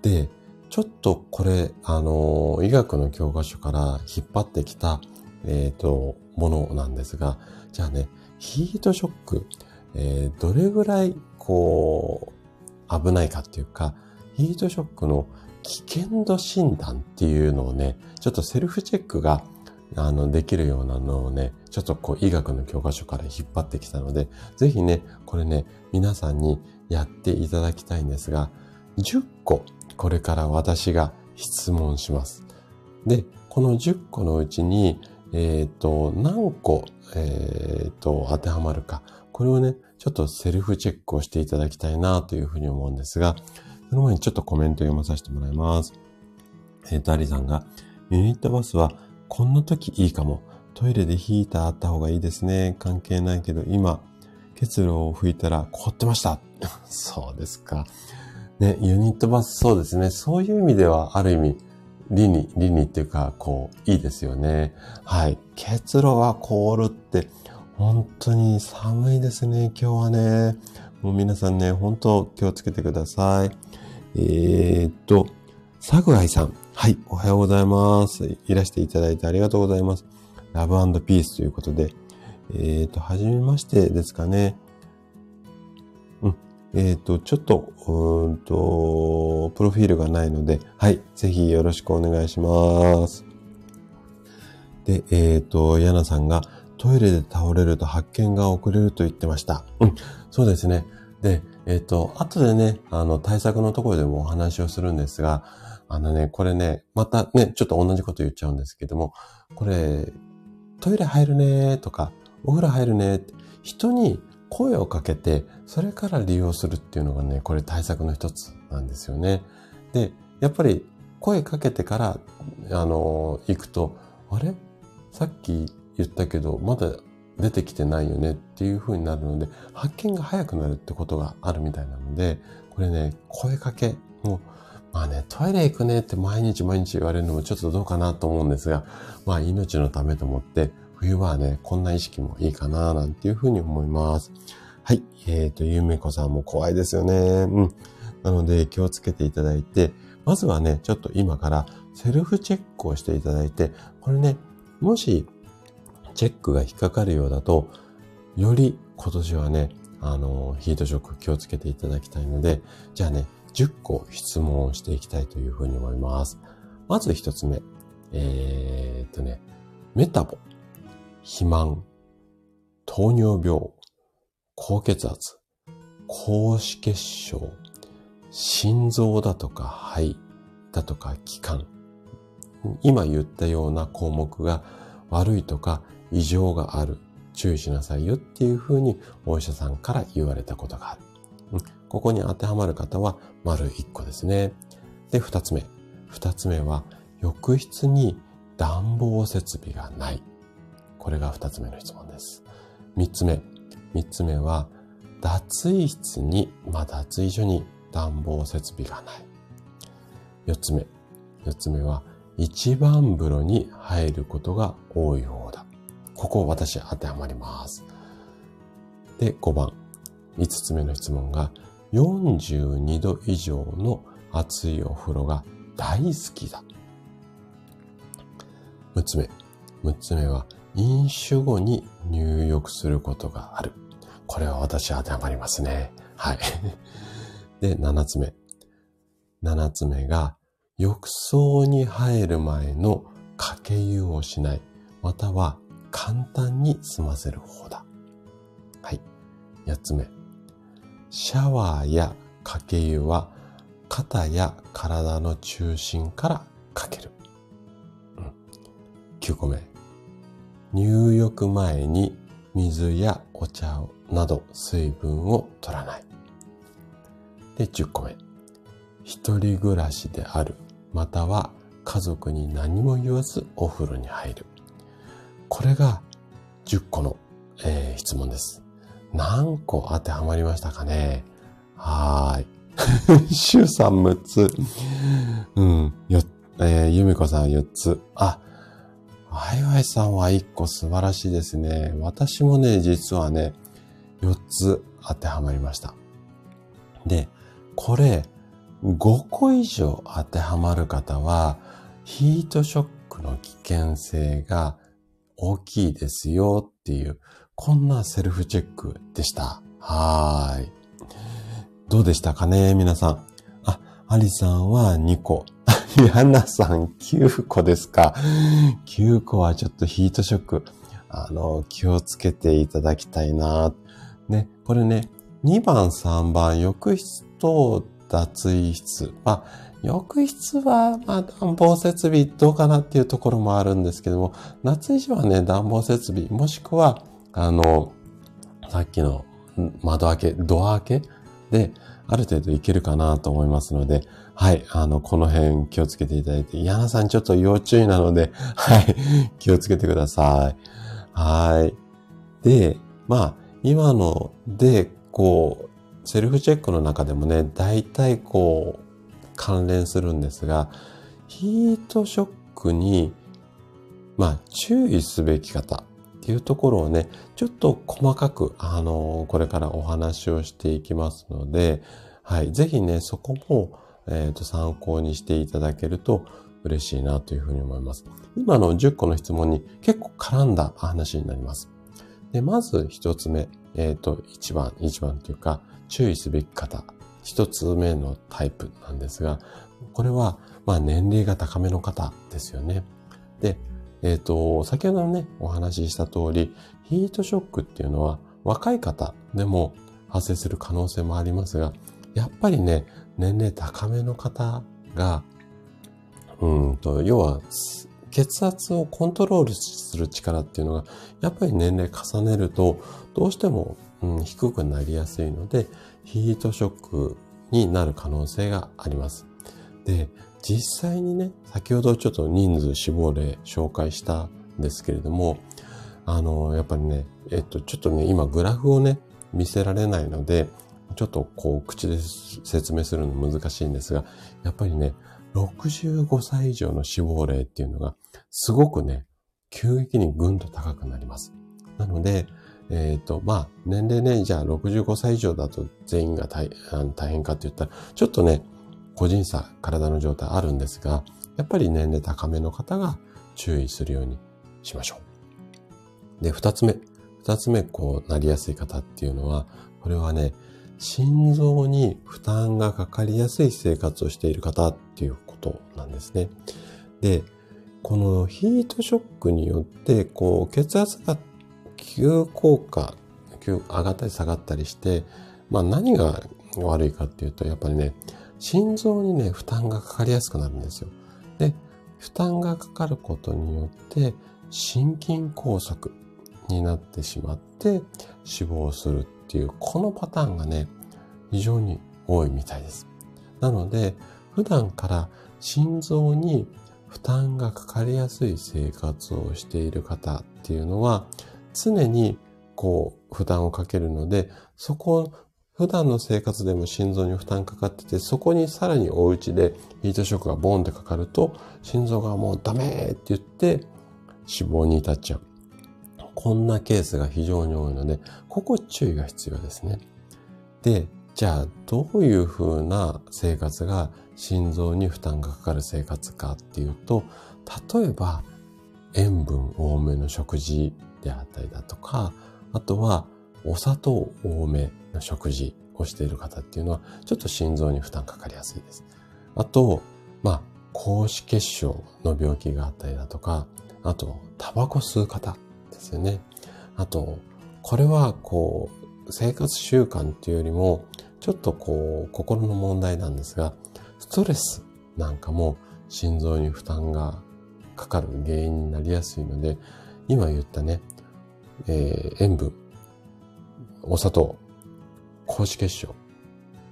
で、ちょっとこれ、あの、医学の教科書から引っ張ってきた、えっと、ものなんですが、じゃあね、ヒートショック、えー、どれぐらい、こう、危ないかっていうか、ヒートショックの危険度診断っていうのをね、ちょっとセルフチェックが、あの、できるようなのをね、ちょっとこう、医学の教科書から引っ張ってきたので、ぜひね、これね、皆さんにやっていただきたいんですが、じゅっこ、これから私が質問します。で、このじゅっこのうちに、えっと、何個、えっと、当てはまるか。これをね、ちょっとセルフチェックをしていただきたいなというふうに思うんですが、その前にちょっとコメントを読まさせてもらいます。えっと、アリさんが、ユニットバスはこんな時いいかも。トイレでヒーターあった方がいいですね。関係ないけど、今、結露を拭いたら凍ってました。そうですか。ね、ユニットバス、そうですね。そういう意味では、ある意味、理に、理にっていうか、こう、いいですよね。はい。結露は凍るって、本当に寒いですね、今日はね。もう皆さんね、本当気をつけてください。えー、っと、サグアイさん。はい、おはようございます。いらしていただいてありがとうございます。ラブ&ピースということで。えー、っと、はじめましてですかね。えっと、ちょっと、うんと、プロフィールがないので、はい、ぜひよろしくお願いします。で、えっと、ヤナさんがトイレで倒れると発見が遅れると言ってました。うん、そうですね。で、えっと、後でね、あの、対策のところでもお話をするんですが、あのね、これね、またね、ちょっと同じこと言っちゃうんですけども、これ、トイレ入るねーとか、お風呂入るねーって、人に、声をかけて、それから利用するっていうのがね、これ対策の一つなんですよね。で、やっぱり声かけてから、あの、行くと、あれ?さっき言ったけど、まだ出てきてないよねっていう風になるので、発見が早くなるってことがあるみたいなので、これね、声かけも、まあね、トイレ行くねって毎日毎日言われるのもちょっとどうかなと思うんですが、まあ命のためと思って、冬はね、こんな意識もいいかな、なんていうふうに思います。はい。えっと、ゆめこさんも怖いですよね。うん。なので、気をつけていただいて、まずはね、ちょっと今からセルフチェックをしていただいて、これね、もし、チェックが引っかかるようだと、より今年はね、あの、ヒートショック気をつけていただきたいので、じゃあね、じゅっこ質問をしていきたいというふうに思います。まずひとつめ。えっとね、メタボ。肥満、糖尿病、高血圧、高脂血症、心臓だとか肺だとか気管。今言ったような項目が悪いとか異常がある。注意しなさいよっていうふうにお医者さんから言われたことがある。ここに当てはまる方は丸いっこですね。で、ふたつめ。ふたつめは浴室に暖房設備がない。これがふたつめの質問です。みっつめ。みっつめは脱衣室に、まあ、脱衣所に暖房設備がない。よっつめ。よっつめは一番風呂に入ることが多い方だ。ここ私当てはまります。で、ごばん。いつつめの質問がよんじゅうにど以上の熱いお風呂が大好きだ。むつめ。むつめは飲酒後に入浴することがある。これは私当てはまりますね。はい。で、ななつめ。ななつめが浴槽に入る前のかけ湯をしない、または簡単に済ませる方だ。はい。やっつめ。シャワーやかけ湯は肩や体の中心からかける。うん、きゅうこめ。入浴前に水やお茶など水分を取らない。で、じゅっこめ。一人暮らしである、または家族に何も言わずお風呂に入る。これがじゅっこの、えー、質問です。何個当てはまりましたかね？はーい。シュウさんむっつ。うん。よ、えー、ユミコさんよっつ。あ、ワイワイさんはいっこ素晴らしいですね。私もね、実はね、よっつ当てはまりました。で、これ、ごこ以上当てはまる方は、ヒートショックの危険性が大きいですよっていう、こんなセルフチェックでした。はーい。どうでしたかね、皆さん。あ、アリさんはにこ。ヤナさんきゅうこですか。きゅうこはちょっとヒートショック、あの、気をつけていただきたいな。ね、これね、にばん、さんばん、浴室と脱衣室。まあ、浴室は、まあ、暖房設備どうかなっていうところもあるんですけども、夏以上はね、暖房設備、もしくは、あの、さっきの窓開け、ドア開けで、ある程度いけるかなと思いますので、はい、あの、この辺気をつけていただいて、ヤナさんちょっと要注意なので、はい、気をつけてください。はい。で、まあ、今ので、こう、セルフチェックの中でもね、大体こう、関連するんですが、ヒートショックに、まあ、注意すべき方。っていうところをね、ちょっと細かく、あのー、これからお話をしていきますので、はい、ぜひね、そこも、えっと、参考にしていただけると嬉しいなというふうに思います。今のじゅっこの質問に結構絡んだ話になります。で、まず一つ目、えっと、一番、一番というか、注意すべき方、一つ目のタイプなんですが、これは、まあ、年齢が高めの方ですよね。で、えっと、先ほどね、お話しした通り、ヒートショックっていうのは若い方でも発生する可能性もありますが、やっぱりね、年齢高めの方が、うんと、要は血圧をコントロールする力っていうのが、やっぱり年齢重ねるとどうしても、うん、低くなりやすいので、ヒートショックになる可能性があります。で、実際にね、先ほどちょっと人数死亡例紹介したんですけれども、あの、やっぱりね、えっと、ちょっとね、今グラフをね、見せられないので、ちょっとこう、口で説明するの難しいんですが、やっぱりね、ろくじゅうごさい以上の死亡例っていうのが、すごくね、急激にぐんと高くなります。なので、えっと、まあ、年齢ね、じゃあろくじゅうごさい以上だと全員が 大, 大変かって言ったら、ちょっとね、個人差、体の状態あるんですが、やっぱり年齢高めの方が注意するようにしましょう。で、二つ目。二つ目、こう、なりやすい方っていうのは、これはね、心臓に負担がかかりやすい生活をしている方っていうことなんですね。で、このヒートショックによって、こう、血圧が急降下、急上がったり下がったりして、まあ何が悪いかっていうと、やっぱりね、心臓にね、負担がかかりやすくなるんですよ。で、負担がかかることによって、心筋梗塞になってしまって、死亡するっていう、このパターンがね、非常に多いみたいです。なので、普段から心臓に負担がかかりやすい生活をしている方っていうのは常にこう負担をかけるので、そこ普段の生活でも心臓に負担かかってて、そこにさらにお家でヒートショックがボーンってかかると心臓がもうダメって言って死亡に至っちゃう。こんなケースが非常に多いので、ここ注意が必要ですね。で、じゃあどういう風な生活が心臓に負担がかかる生活かっていうと、例えば塩分多めの食事であったりだとか、あとはお砂糖多めの食事をしている方っていうのはちょっと心臓に負担かかりやすいです。あと、まあ、高脂血症の病気があったりだとか、あと、タバコ吸う方ですよね。あと、これはこう、生活習慣っていうよりも、ちょっとこう、心の問題なんですが、ストレスなんかも心臓に負担がかかる原因になりやすいので、今言ったね、えー、塩分、お砂糖、高脂血症、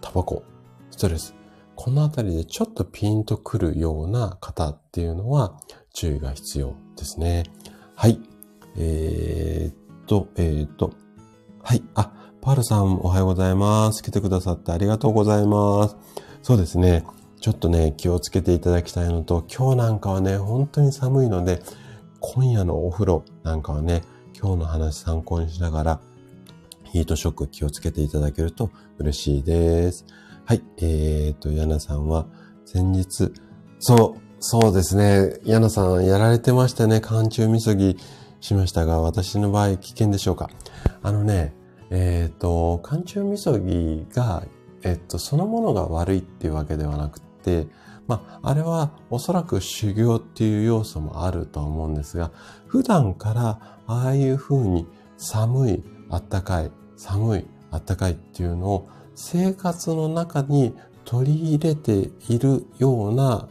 タバコ、ストレス。このあたりでちょっとピンとくるような方っていうのは注意が必要ですね。はい。えー、っと、えー、っと。はい。あ、パールさんおはようございます。来てくださってありがとうございます。そうですね。ちょっとね、気をつけていただきたいのと、今日なんかはね、本当に寒いので、今夜のお風呂なんかはね、今日の話参考にしながら、ヒートショック気をつけていただけると嬉しいです。はい。えーと、ヤナさんは先日、そう、そうですね。ヤナさんやられてましたね。寒中みそぎしましたが、私の場合危険でしょうか。あのね、えーと、寒中みそぎが、えっと、そのものが悪いっていうわけではなくて、まあ、あれはおそらく修行っていう要素もあると思うんですが、普段からああいう風に寒い、あったかい、寒い、あったかいっていうのを生活の中に取り入れているような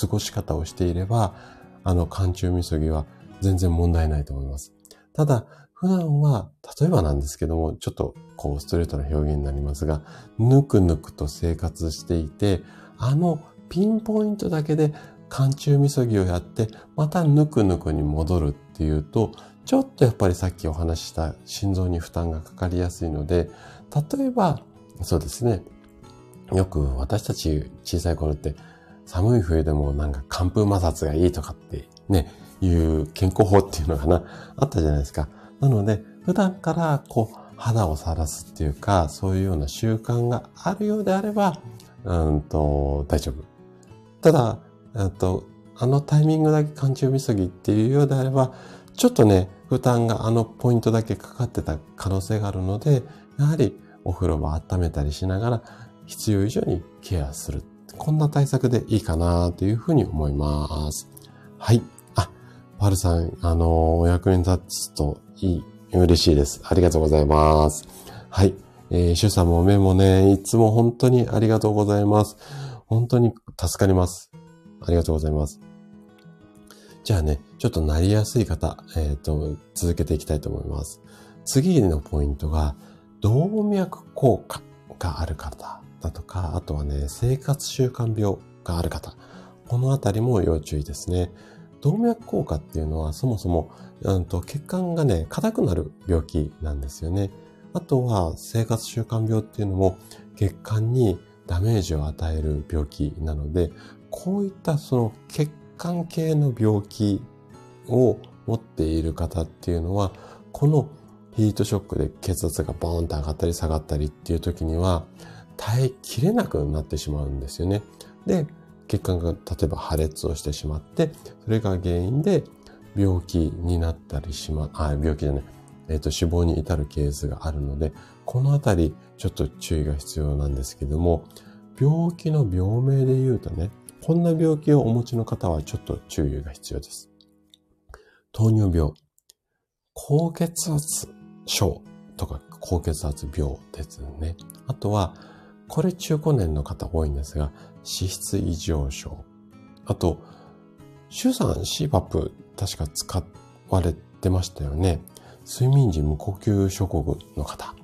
過ごし方をしていれば、あの寒中みそぎは全然問題ないと思います。ただ普段は、例えばなんですけども、ちょっとこうストレートな表現になりますが、ぬくぬくと生活していて、あのピンポイントだけで寒中みそぎをやって、またぬくぬくに戻るっていうと、ちょっとやっぱりさっきお話しした心臓に負担がかかりやすいので、例えば、そうですね、よく私たち小さい頃って寒い冬でもなんか寒風摩擦がいいとかってね、いう健康法っていうのかな、あったじゃないですか。なので、普段からこう肌をさらすっていうか、そういうような習慣があるようであれば、うんと、大丈夫。ただ、あと、あのタイミングだけ寒中みそぎっていうようであれば、ちょっとね、負担があのポイントだけかかってた可能性があるので、やはりお風呂場温めたりしながら必要以上にケアする。こんな対策でいいかなというふうに思います。はい。あ、パルさん、あの、お役に立つといい、嬉しいです。ありがとうございます。はい。えー、シュさんもメモね、いつも本当にありがとうございます。本当に助かります。ありがとうございます。じゃあね、ちょっとなりやすい方、えっと、続けていきたいと思います。次のポイントが、動脈硬化がある方だとか、あとはね、生活習慣病がある方。このあたりも要注意ですね。動脈硬化っていうのは、そもそも、うんと、血管がね、硬くなる病気なんですよね。あとは、生活習慣病っていうのも、血管にダメージを与える病気なので、こういったその血関係の病気を持っている方っていうのは、このヒートショックで血圧がボーンと上がったり下がったりっていう時には耐えきれなくなってしまうんですよね。で、血管が例えば破裂をしてしまって、それが原因で病気になったりしま、あ、病気じゃない、えっと、死亡に至るケースがあるので、このあたりちょっと注意が必要なんですけども、病気の病名で言うとね、こんな病気をお持ちの方はちょっと注意が必要です。糖尿病、高血圧症とか高血圧病ですね。あとは、これ中高年の方多いんですが、脂質異常症。あと、シュウさん シーパップ 確か使われてましたよね。睡眠時無呼吸症候群の方。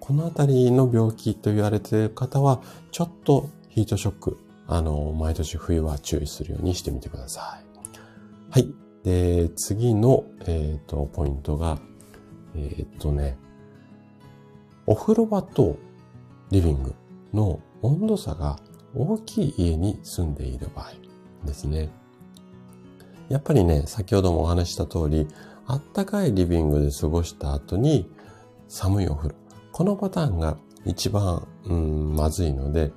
このあたりの病気と言われている方は、ちょっとヒートショックあの、毎年冬は注意するようにしてみてください。はい。で、次の、えっと、ポイントが、えっとね、お風呂場とリビングの温度差が大きい家に住んでいる場合ですね。やっぱりね、先ほどもお話した通り、あったかいリビングで過ごした後に寒いお風呂。このパターンが一番、うん、まずいので、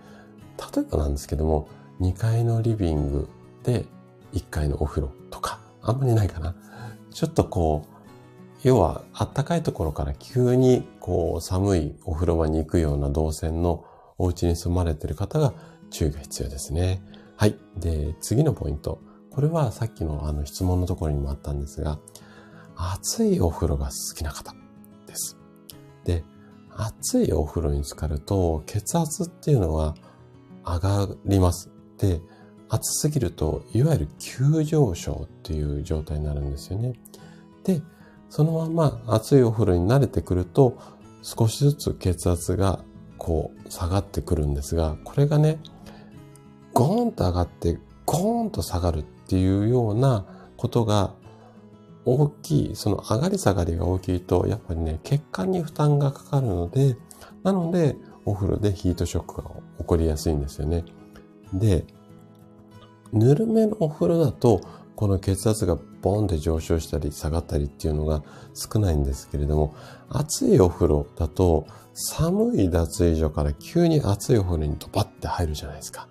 例えばなんですけども、にかいのリビングでいっかいのお風呂とか、あんまりないかな。ちょっとこう、要はあったかいところから急にこう寒いお風呂場に行くような動線のお家に住まれている方が注意が必要ですね。はい。で、次のポイント。これはさっきのあの質問のところにもあったんですが、暑いお風呂が好きな方です。で、暑いお風呂に浸かると血圧っていうのは上がります。で、暑すぎるといわゆる急上昇っていう状態になるんですよね。で、そのまま暑いお風呂に慣れてくると少しずつ血圧がこう下がってくるんですが、これがね、ゴーンと上がってゴーンと下がるっていうようなことが大きい、その上がり下がりが大きいとやっぱりね、血管に負担がかかるので、なのでお風呂でヒートショックが起こりやすいんですよね。で、ぬるめのお風呂だとこの血圧がボンって上昇したり下がったりっていうのが少ないんですけれども、暑いお風呂だと寒い脱衣所から急に暑いお風呂にドバッて入るじゃないですか。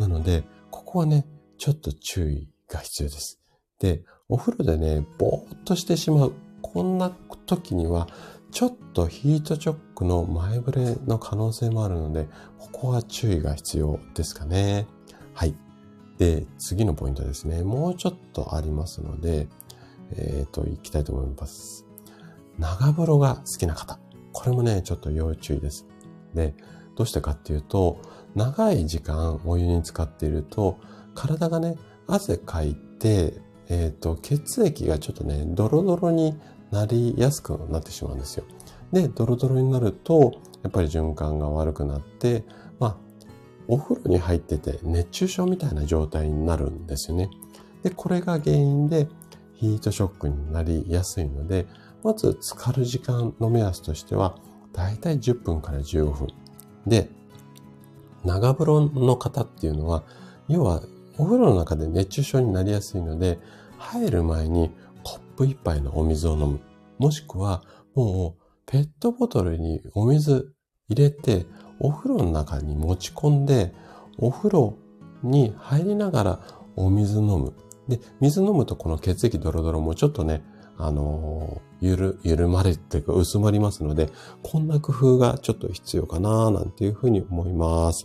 なので、ここはね、ちょっと注意が必要です。で、お風呂でね、ぼーっとしてしまう。こんな時には、ちょっとヒートショックの前触れの可能性もあるので、ここは注意が必要ですかね。はい。で、次のポイントですね。もうちょっとありますので、えっと、いきたいと思います。長風呂が好きな方。これもね、ちょっと要注意です。で、どうしてかっていうと、長い時間お湯に浸かっていると、体がね、汗かいて、えっと、血液がちょっとね、ドロドロになりやすくなってしまうんですよ。で、ドロドロになると、やっぱり循環が悪くなって、まあ、お風呂に入ってて熱中症みたいな状態になるんですよね。で、これが原因でヒートショックになりやすいので、まず浸かる時間の目安としては、だいたいじゅっぷんからじゅうごふん。で、長風呂の方っていうのは、要はお風呂の中で熱中症になりやすいので、入る前にコップ一杯のお水を飲む。もしくは、もうペットボトルにお水入れて、お風呂の中に持ち込んで、お風呂に入りながらお水飲む。で、水飲むとこの血液ドロドロもちょっとね、あのー、ゆる、緩まれてか薄まりますので、こんな工夫がちょっと必要かななんていうふうに思います。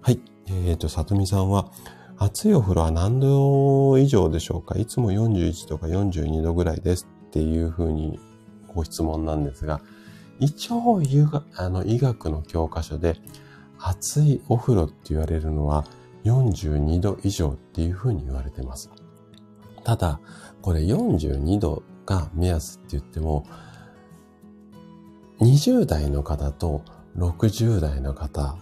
はい。えっと、さとみさんは、暑いお風呂は何度以上でしょうか？いつもよんじゅういちどかよんじゅうにどぐらいですっていうふうにご質問なんですが、一応あの医学の教科書で熱いお風呂って言われるのはよんじゅうにどいじょうっていうふうに言われています。ただ、これよんじゅうにどが目安って言っても、にじゅうだいの方とろくじゅうだいの方、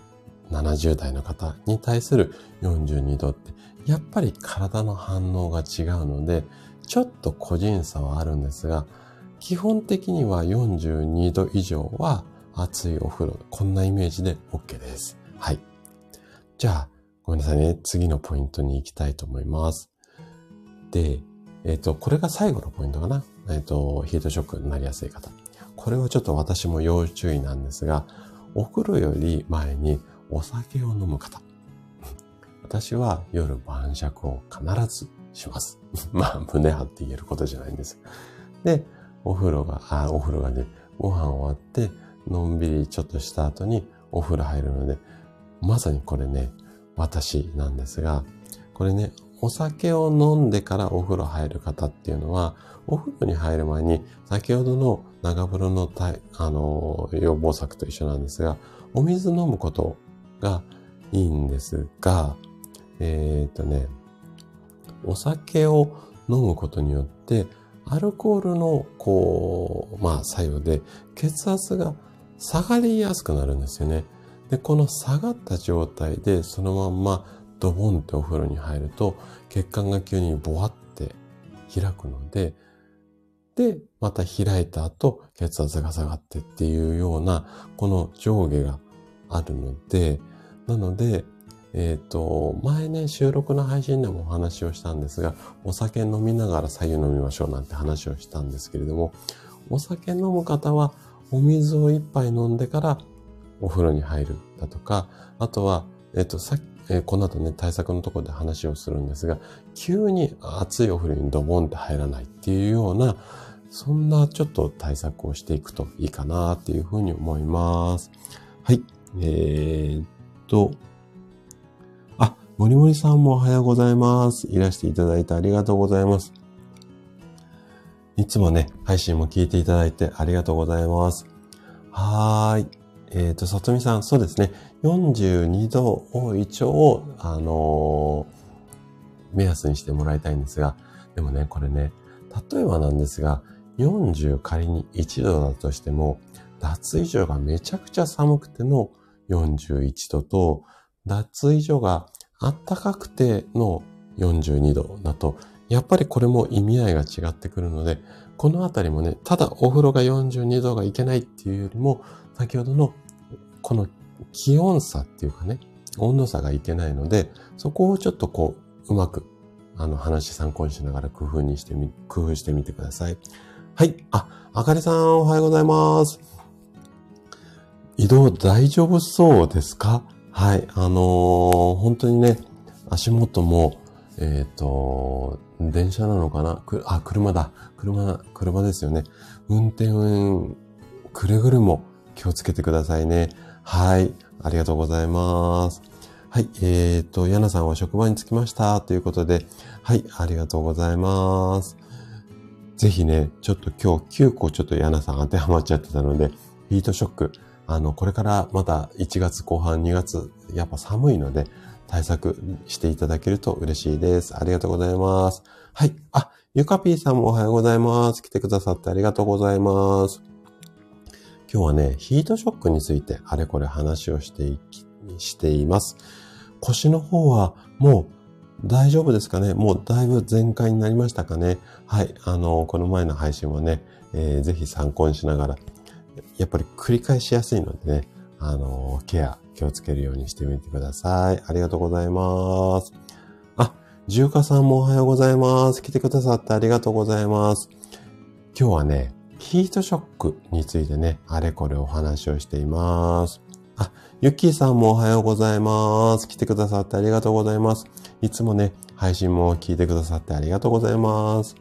ななじゅうだいの方に対するよんじゅうにどって、やっぱり体の反応が違うので、ちょっと個人差はあるんですが、基本的にはよんじゅうにどいじょうは熱いお風呂。こんなイメージで オーケー です。はい。じゃあ、ごめんなさいね。次のポイントに行きたいと思います。で、えっと、これが最後のポイントかな。えっと、ヒートショックになりやすい方。これはちょっと私も要注意なんですが、お風呂より前にお酒を飲む方。私は夜晩酌を必ずします。まあ、胸張って言えることじゃないんです。で、お風呂が、あ、お風呂がね、ご飯終わって、のんびりちょっとした後にお風呂入るので、まさにこれね、私なんですが、これね、お酒を飲んでからお風呂入る方っていうのは、お風呂に入る前に、先ほどの長風呂の、あの、予防策と一緒なんですが、お水飲むことがいいんですが、えっとね、お酒を飲むことによって、アルコールの、こう、まあ、作用で、血圧が下がりやすくなるんですよね。で、この下がった状態で、そのまんまドボンってお風呂に入ると血管が急にボワって開くので、で、また開いた後血圧が下がってっていうような、この上下があるので、なので、えっと、前ね、収録の配信でもお話をしたんですが、お酒飲みながら白湯飲みましょうなんて話をしたんですけれども、お酒飲む方はお水を一杯飲んでからお風呂に入るだとか、あとは、えっと、さっき、えー、この後ね、対策のところで話をするんですが、急に熱いお風呂にドボンって入らないっていうような、そんなちょっと対策をしていくといいかなっていうふうに思います。はい。えー、っと、あ、もりもりさんもおはようございます。いらしていただいてありがとうございます。いつもね、配信も聞いていただいてありがとうございます。はーい。えっと、さとみさん、そうですね。よんじゅうにどを一応、あのー、目安にしてもらいたいんですが、でもね、これね、例えばなんですが、よんじゅう仮にいちどだとしても、脱衣所がめちゃくちゃ寒くてのよんじゅういちどと、脱衣所が暖かくてのよんじゅうにどだと、やっぱりこれも意味合いが違ってくるので、このあたりもね、ただお風呂がよんじゅうにどがいけないっていうよりも、先ほどのこの気温差っていうかね、温度差がいけないので、そこをちょっとこう、うまく、あの話参考にしながら工夫にしてみ、工夫してみてください。はい。あ、あかりさんおはようございます。移動大丈夫そうですか？はい。あのー、本当にね、足元も、えっと、電車なのかな？く、あ、車だ。車、車ですよね。運転、くれぐれも気をつけてくださいね。はい。ありがとうございます。はい。えっと、ヤナさんは職場に着きました。ということで、はい。ありがとうございます。ぜひね、ちょっと今日きゅうこちょっとヤナさん当てはまっちゃってたので、ヒートショック。あの、これからまたいちがつこう半にがつ、やっぱ寒いので、対策していただけると嬉しいです。ありがとうございます。はい。あ、ゆかぴーさんもおはようございます。来てくださってありがとうございます。今日はね、ヒートショックについてあれこれ話をしていき、しています。腰の方はもう大丈夫ですかね？もうだいぶ全開になりましたかね？はい。あの、この前の配信はね、えー、ぜひ参考にしながら、やっぱり繰り返しやすいのでね、あの、ケア、気をつけるようにしてみてください。ありがとうございます。あ、じゅうかさんもおはようございます。来てくださってありがとうございます。今日はね、ヒートショックについてね、あれこれお話をしています。あ、ゆっきーさんもおはようございます。来てくださってありがとうございます。いつもね、配信も聞いてくださってありがとうございます。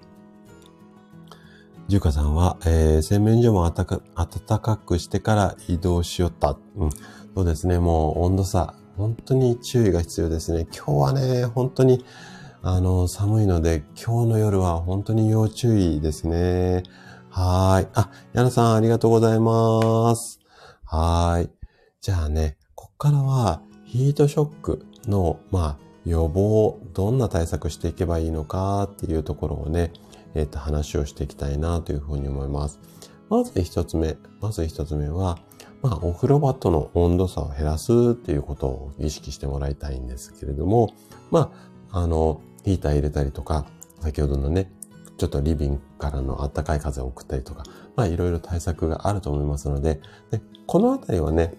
じゅうかさんは、えー、洗面所も暖か、暖かくしてから移動しよった。うん。そうですね。もう温度差、本当に注意が必要ですね。今日はね、本当に、あの、寒いので、今日の夜は本当に要注意ですね。はーい。あ、やなさんありがとうございます。はーい。じゃあね、こっからはヒートショックの、まあ、予防、どんな対策していけばいいのかっていうところをね、えっと、話をしていきたいなというふうに思います。まず一つ目、まず一つ目は、まあ、お風呂場との温度差を減らすっていうことを意識してもらいたいんですけれども、まあ、あの、ヒーター入れたりとか、先ほどのね、ちょっとリビングからの暖かい風を送ったりとか、まあ、いろいろ対策があると思いますので、で、このあたりはね、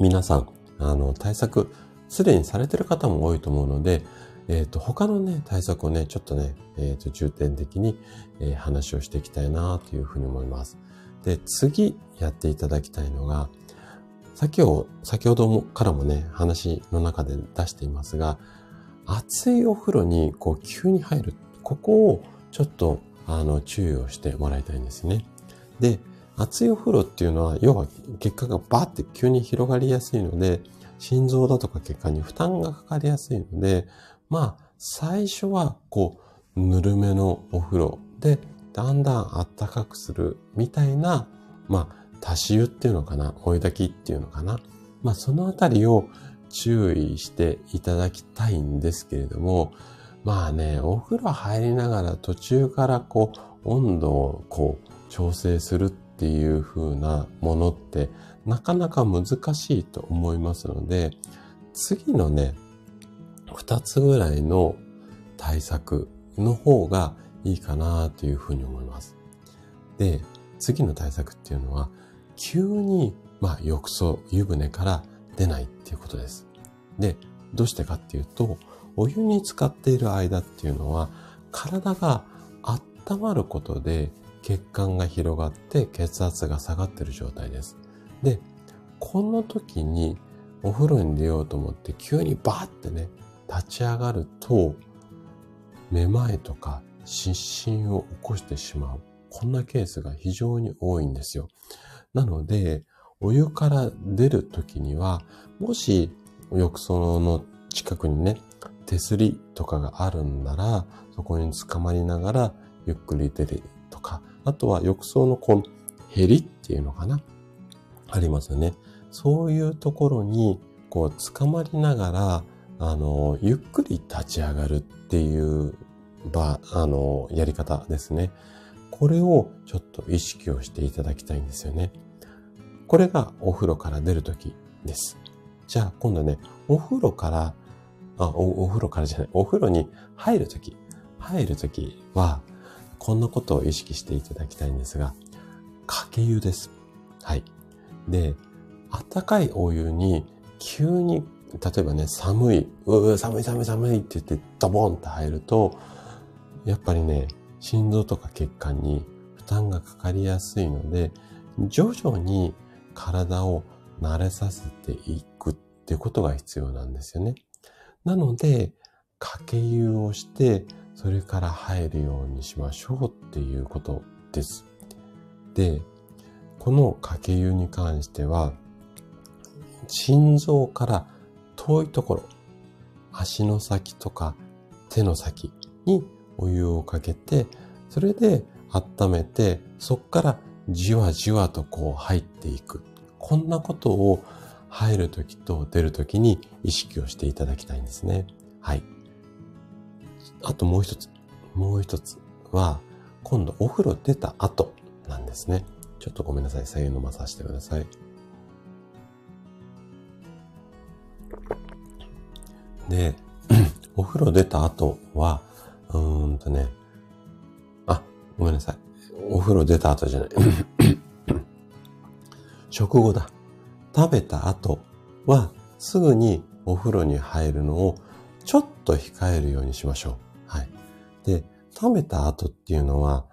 皆さん、あの、対策、すでにされている方も多いと思うので、えっと、他のね、対策をね、ちょっとね、えっと、重点的に、えー、話をしていきたいなというふうに思います。で、次やっていただきたいのが、先ほど、先ほどもからもね、話の中で出していますが、熱いお風呂にこう急に入る。ここをちょっと、あの、注意をしてもらいたいんですね。で、熱いお風呂っていうのは、要は血管がバーって急に広がりやすいので、心臓だとか血管に負担がかかりやすいので、まあ、最初は、こう、ぬるめのお風呂で、だんだんあったかくするみたいな、まあ、足し湯っていうのかな、追い炊きっていうのかな。まあ、そのあたりを注意していただきたいんですけれども、まあね、お風呂入りながら途中からこう、温度をこう、調整するっていう風なものって、なかなか難しいと思いますので、次のね、ふたつぐらいの対策の方がいいかなというふうに思います。で、次の対策っていうのは、急に、まあ、浴槽、湯船から出ないっていうことです。で、どうしてかっていうと、お湯に浸かっている間っていうのは、体が温まることで血管が広がって血圧が下がっている状態です。で、この時にお風呂に出ようと思って急にバーってね、立ち上がると、めまいとか失神を起こしてしまう。こんなケースが非常に多いんですよ。なので、お湯から出る時には、もし浴槽の近くにね、手すりとかがあるんなら、そこにつかまりながらゆっくり出るとか、あとは浴槽のこのへりっていうのかな、ありますよね。そういうところにこうつかまりながら、あのゆっくり立ち上がるっていう場、あのやり方ですね。これをちょっと意識をしていただきたいんですよね。これがお風呂から出るときです。じゃあ今度ね、お風呂からあお、お風呂からじゃない、お風呂に入るとき、入るときは、こんなことを意識していただきたいんですが、かけ湯です。はい。で、温かいお湯に急に、例えばね、寒い、うー、寒い寒い寒いって言って、ドボンって入ると、やっぱりね、心臓とか血管に負担がかかりやすいので、徐々に体を慣れさせていくっていうことが必要なんですよね。なので、かけ湯をして、それから入るようにしましょうっていうことです。で、このかけ湯に関しては、心臓から遠いところ、足の先とか手の先にお湯をかけて、それで温めて、そこからじわじわとこう入っていく。こんなことを入るときと出るときに意識をしていただきたいんですね。はい。あともう一つ。もう一つは、今度お風呂出た後なんですね。ちょっとごめんなさい。左右飲まさせてください。で、お風呂出た後は、うーんとね、あ、ごめんなさい。お風呂出た後じゃない。食後だ。食べた後はすぐにお風呂に入るのをちょっと控えるようにしましょう。はい。で、食べた後っていうのは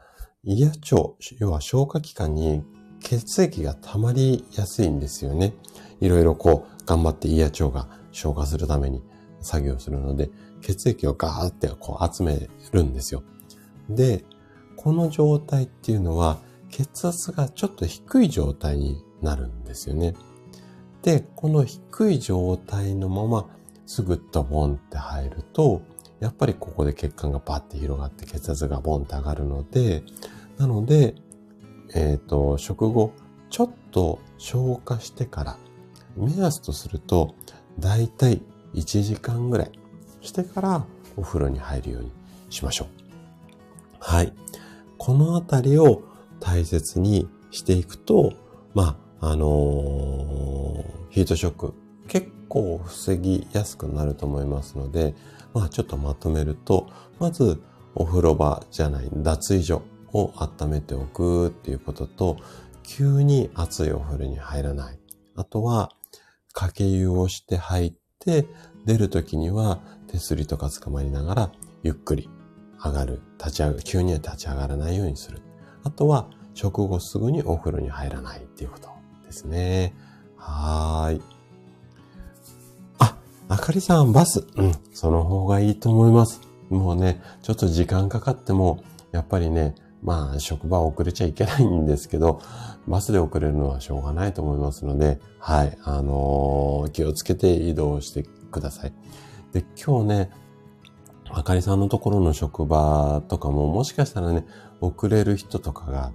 胃や腸、要は消化器官に血液が溜まりやすいんですよね。いろいろこう頑張って胃や腸が消化するために作業するので、血液をガーってこう集めるんですよ。で、この状態っていうのは血圧がちょっと低い状態になるんですよね。で、この低い状態のまますぐドボンって入ると、やっぱりここで血管がバッて広がって血圧がボンって上がるので、なので、えっと、食後、ちょっと消化してから、目安とすると、だいたいいちじかんぐらいしてからお風呂に入るようにしましょう。はい。このあたりを大切にしていくと、まあ、あのー、ヒートショック結構防ぎやすくなると思いますので、まあちょっとまとめると、まずお風呂場じゃない脱衣所を温めておくっていうことと、急に熱いお風呂に入らない。あとは、かけ湯をして入って、出るときには手すりとか捕まりながら、ゆっくり上がる。立ち上がる。急には立ち上がらないようにする。あとは、食後すぐにお風呂に入らないっていうことですね。はーい。あ、あかりさん、バス。うん、その方がいいと思います。もうね、ちょっと時間かかっても、やっぱりね、まあ、職場遅れちゃいけないんですけど、バスで遅れるのはしょうがないと思いますので、はい、あのー、気をつけて移動してください。で、今日ね、あかりさんのところの職場とかも、もしかしたらね、遅れる人とかが、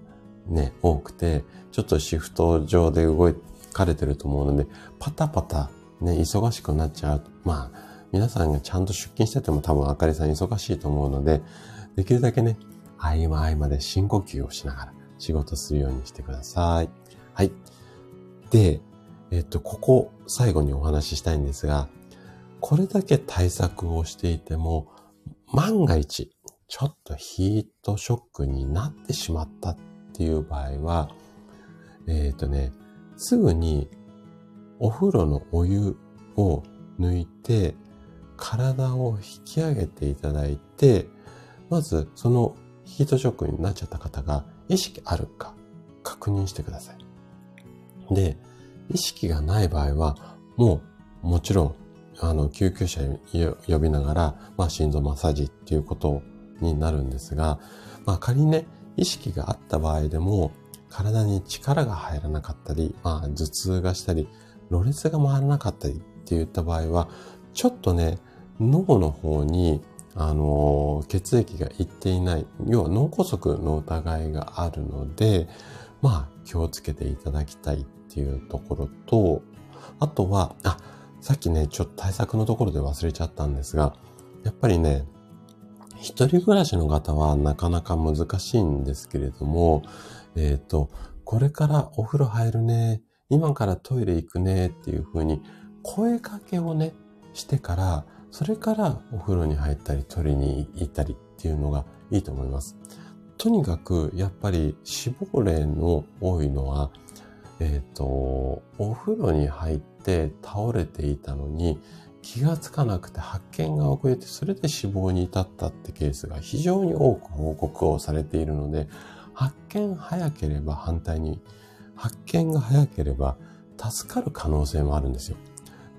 ね、多くて、ちょっとシフト上で動かれてると思うので、パタパタね、忙しくなっちゃう。まあ、皆さんがちゃんと出勤してても多分あかりさん忙しいと思うので、できるだけね、合間合間で深呼吸をしながら仕事するようにしてください。はい。で、えっと、ここ、最後にお話ししたいんですが、これだけ対策をしていても、万が一、ちょっとヒートショックになってしまったっていう場合は、えっとね、すぐにお風呂のお湯を抜いて、体を引き上げていただいて、まずそのヒートショックになっちゃった方が意識あるか確認してください。で、意識がない場合は、もうもちろん、あの、救急車呼びながら、まあ、心臓マッサージっていうことになるんですが、まあ、仮にね、意識があった場合でも、体に力が入らなかったり、まあ、頭痛がしたり、ろれつが回らなかったりっていった場合は、ちょっとね、脳の方に、あの、血液がいっていない、要は脳梗塞の疑いがあるので、まあ、気をつけていただきたいっていうところと、あとは、あ、さっきね、ちょっと対策のところで忘れちゃったんですが、やっぱりね、一人暮らしの方はなかなか難しいんですけれども、えっと、これからお風呂入るね、今からトイレ行くねっていう風に声かけをね、してから、それからお風呂に入ったりトイレに行ったりっていうのがいいと思います。とにかく、やっぱり死亡例の多いのは、えっと、お風呂に入って、で倒れていたのに気がつかなくて発見が遅れて、それで死亡に至ったってケースが非常に多く報告をされているので、発見早ければ反対に発見が早ければ助かる可能性もあるんですよ。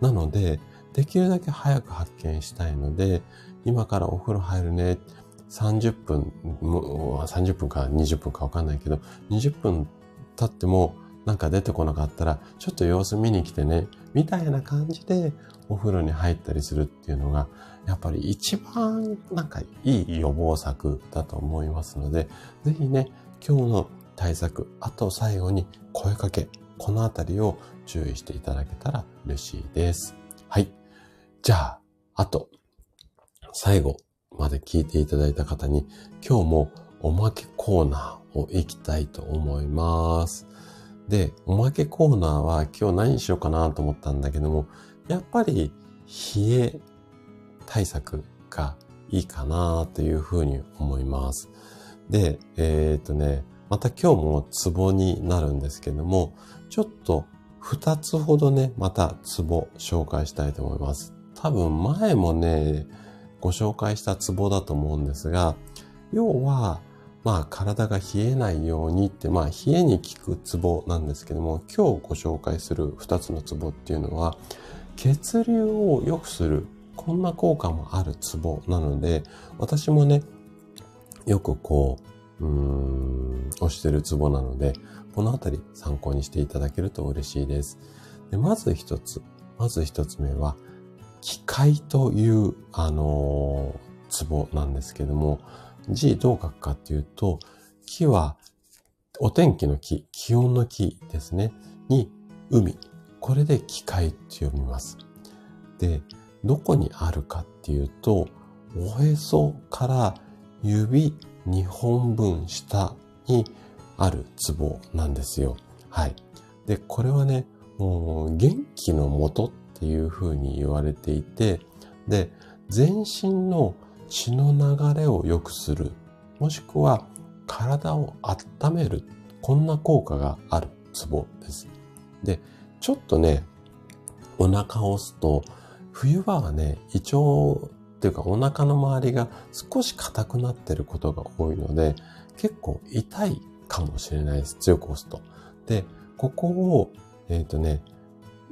なので、できるだけ早く発見したいので、今からお風呂入るね、さんじゅっぷん、さんじゅっぷんかにじゅっぷんかわかんないけど、にじゅっぷん経ってもなんか出てこなかったら、ちょっと様子見に来てね、みたいな感じでお風呂に入ったりするっていうのが、やっぱり一番なんかいい予防策だと思いますので、ぜひね、今日の対策、あと最後に声かけ、このあたりを注意していただけたら嬉しいです。はい。じゃあ、あと、最後まで聞いていただいた方に、今日もおまけコーナーを行きたいと思います。で、おまけコーナーは今日何しようかなと思ったんだけども、やっぱり冷え対策がいいかなというふうに思います。で、えっとね、また今日もツボになるんですけども、ちょっとふたつほどね、またツボ紹介したいと思います。多分前もね、ご紹介したツボだと思うんですが、要は、まあ、体が冷えないようにって、まあ、冷えに効くツボなんですけども、今日ご紹介する二つのツボっていうのは、血流を良くする、こんな効果もあるツボなので、私もね、よくこう、うーん、押してるツボなので、このあたり参考にしていただけると嬉しいです。で、まず一つ、まず一つ目は、気海という、あのー、ツボなんですけども、字どう書くかっていうと、気は、お天気の気、気温の気ですね。に、海。これで気海って読みます。で、どこにあるかっていうと、おへそから指にほんぶん下にあるツボなんですよ。はい。で、これはね、元気の元っていうふうに言われていて、で、全身の血の流れを良くする、もしくは体を温める、こんな効果があるツボです。で、ちょっとね、お腹を押すと、冬場はね、胃腸っていうかお腹の周りが少し硬くなってることが多いので、結構痛いかもしれないです。強く押すと。で、ここを、えっとね、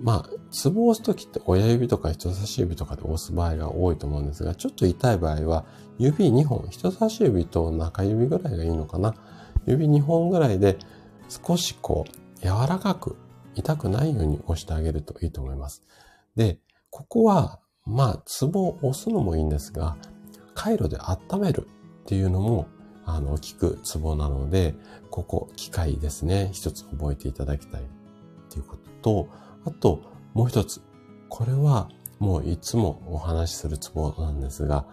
まあ、ツボを押すときって親指とか人差し指とかで押す場合が多いと思うんですが、ちょっと痛い場合は指にほん、人差し指と中指ぐらいがいいのかな。指にほんぐらいで少しこう柔らかく痛くないように押してあげるといいと思います。で、ここはまあ、ツボを押すのもいいんですが、回路で温めるっていうのもあの、効くツボなので、ここ、機械ですね。一つ覚えていただきたいっていうことと、あと、もう一つ。これは、もういつもお話しするツボなんですが、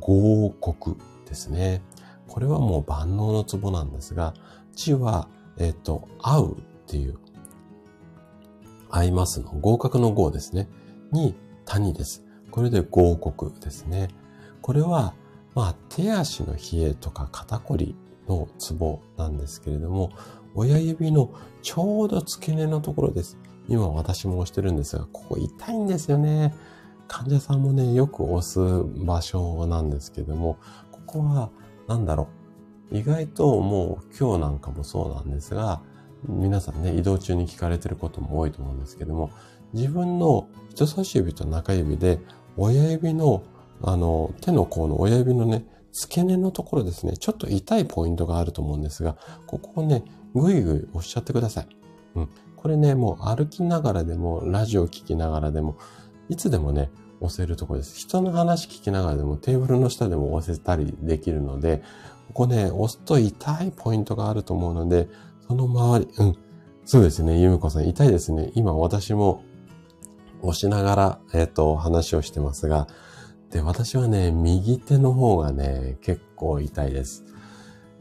合谷ですね。これはもう万能のツボなんですが、字は、えっと、合うっていう、合いますの、合格の合ですね。に、谷です。これで合谷ですね。これは、まあ、手足の冷えとか肩こりのツボなんですけれども、親指のちょうど付け根のところです。今私も押してるんですが、ここ痛いんですよね。患者さんもね、よく押す場所なんですけども、ここは、なんだろう。意外ともう今日なんかもそうなんですが、皆さんね、移動中に聞かれてることも多いと思うんですけども、自分の人差し指と中指で、親指の、あの、手の甲の親指のね、付け根のところですね、ちょっと痛いポイントがあると思うんですが、ここをね、ぐいぐい押しちゃってください。うん。これね、もう歩きながらでも、ラジオ聞きながらでも、いつでもね、押せるところです。人の話聞きながらでも、テーブルの下でも押せたりできるので、ここね、押すと痛いポイントがあると思うので、その周り、うん。そうですね、ゆみこさん、痛いですね。今私も押しながら、えっと、話をしてますが、で、私はね、右手の方がね、結構痛いです。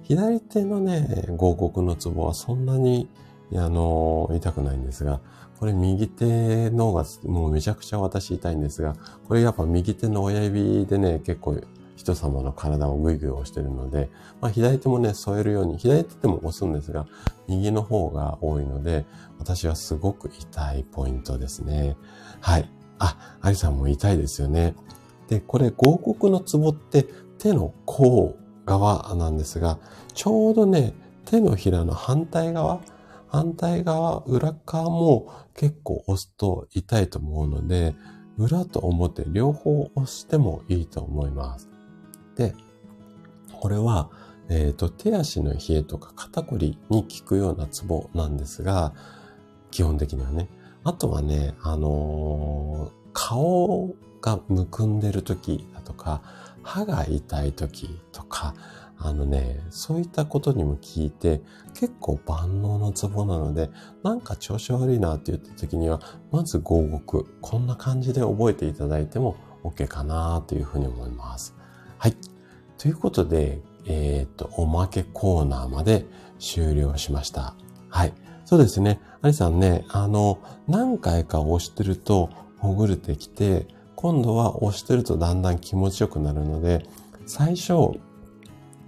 左手のね、合谷のツボはそんなに、あの、痛くないんですが、これ右手の方がもうめちゃくちゃ私痛いんですが、これやっぱ右手の親指でね、結構人様の体をグイグイ押してるので、まあ左手もね、添えるように、左手でも押すんですが、右の方が多いので、私はすごく痛いポイントですね。はい。あ、アリさんも痛いですよね。で、これ合谷のツボって手の甲側なんですが、ちょうどね、手のひらの反対側、反対側、裏側も結構押すと痛いと思うので、裏と表両方押してもいいと思います。で、これは、えっと、手足の冷えとか肩こりに効くようなツボなんですが、基本的にはね。あとはね、あのー、顔がむくんでる時だとか、歯が痛い時とか、あのね、そういったことにも効いて、結構万能のツボなので、なんか調子悪いなって言った時には、まず合谷、こんな感じで覚えていただいても OK かなというふうに思います。はい。ということで、えー、っと、おまけコーナーまで終了しました。はい。そうですね。アリさんね、あの、何回か押してるとほぐれてきて、今度は押してるとだんだん気持ちよくなるので、最初、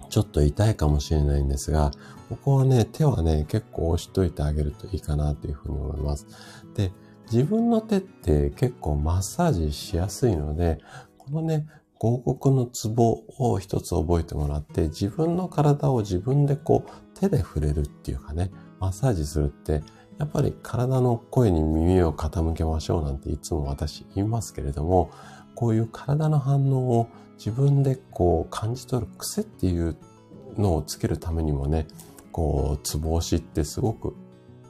ちょっと痛いかもしれないんですが、ここはね、手はね、結構押しといてあげるといいかなというふうに思います。で、自分の手って結構マッサージしやすいので、このね、合谷のツボを一つ覚えてもらって、自分の体を自分でこう、手で触れるっていうかね、マッサージするって、やっぱり体の声に耳を傾けましょうなんていつも私言いますけれども、こういう体の反応を自分でこう感じ取る癖っていうのをつけるためにもね、こう、ツボ押しってすごく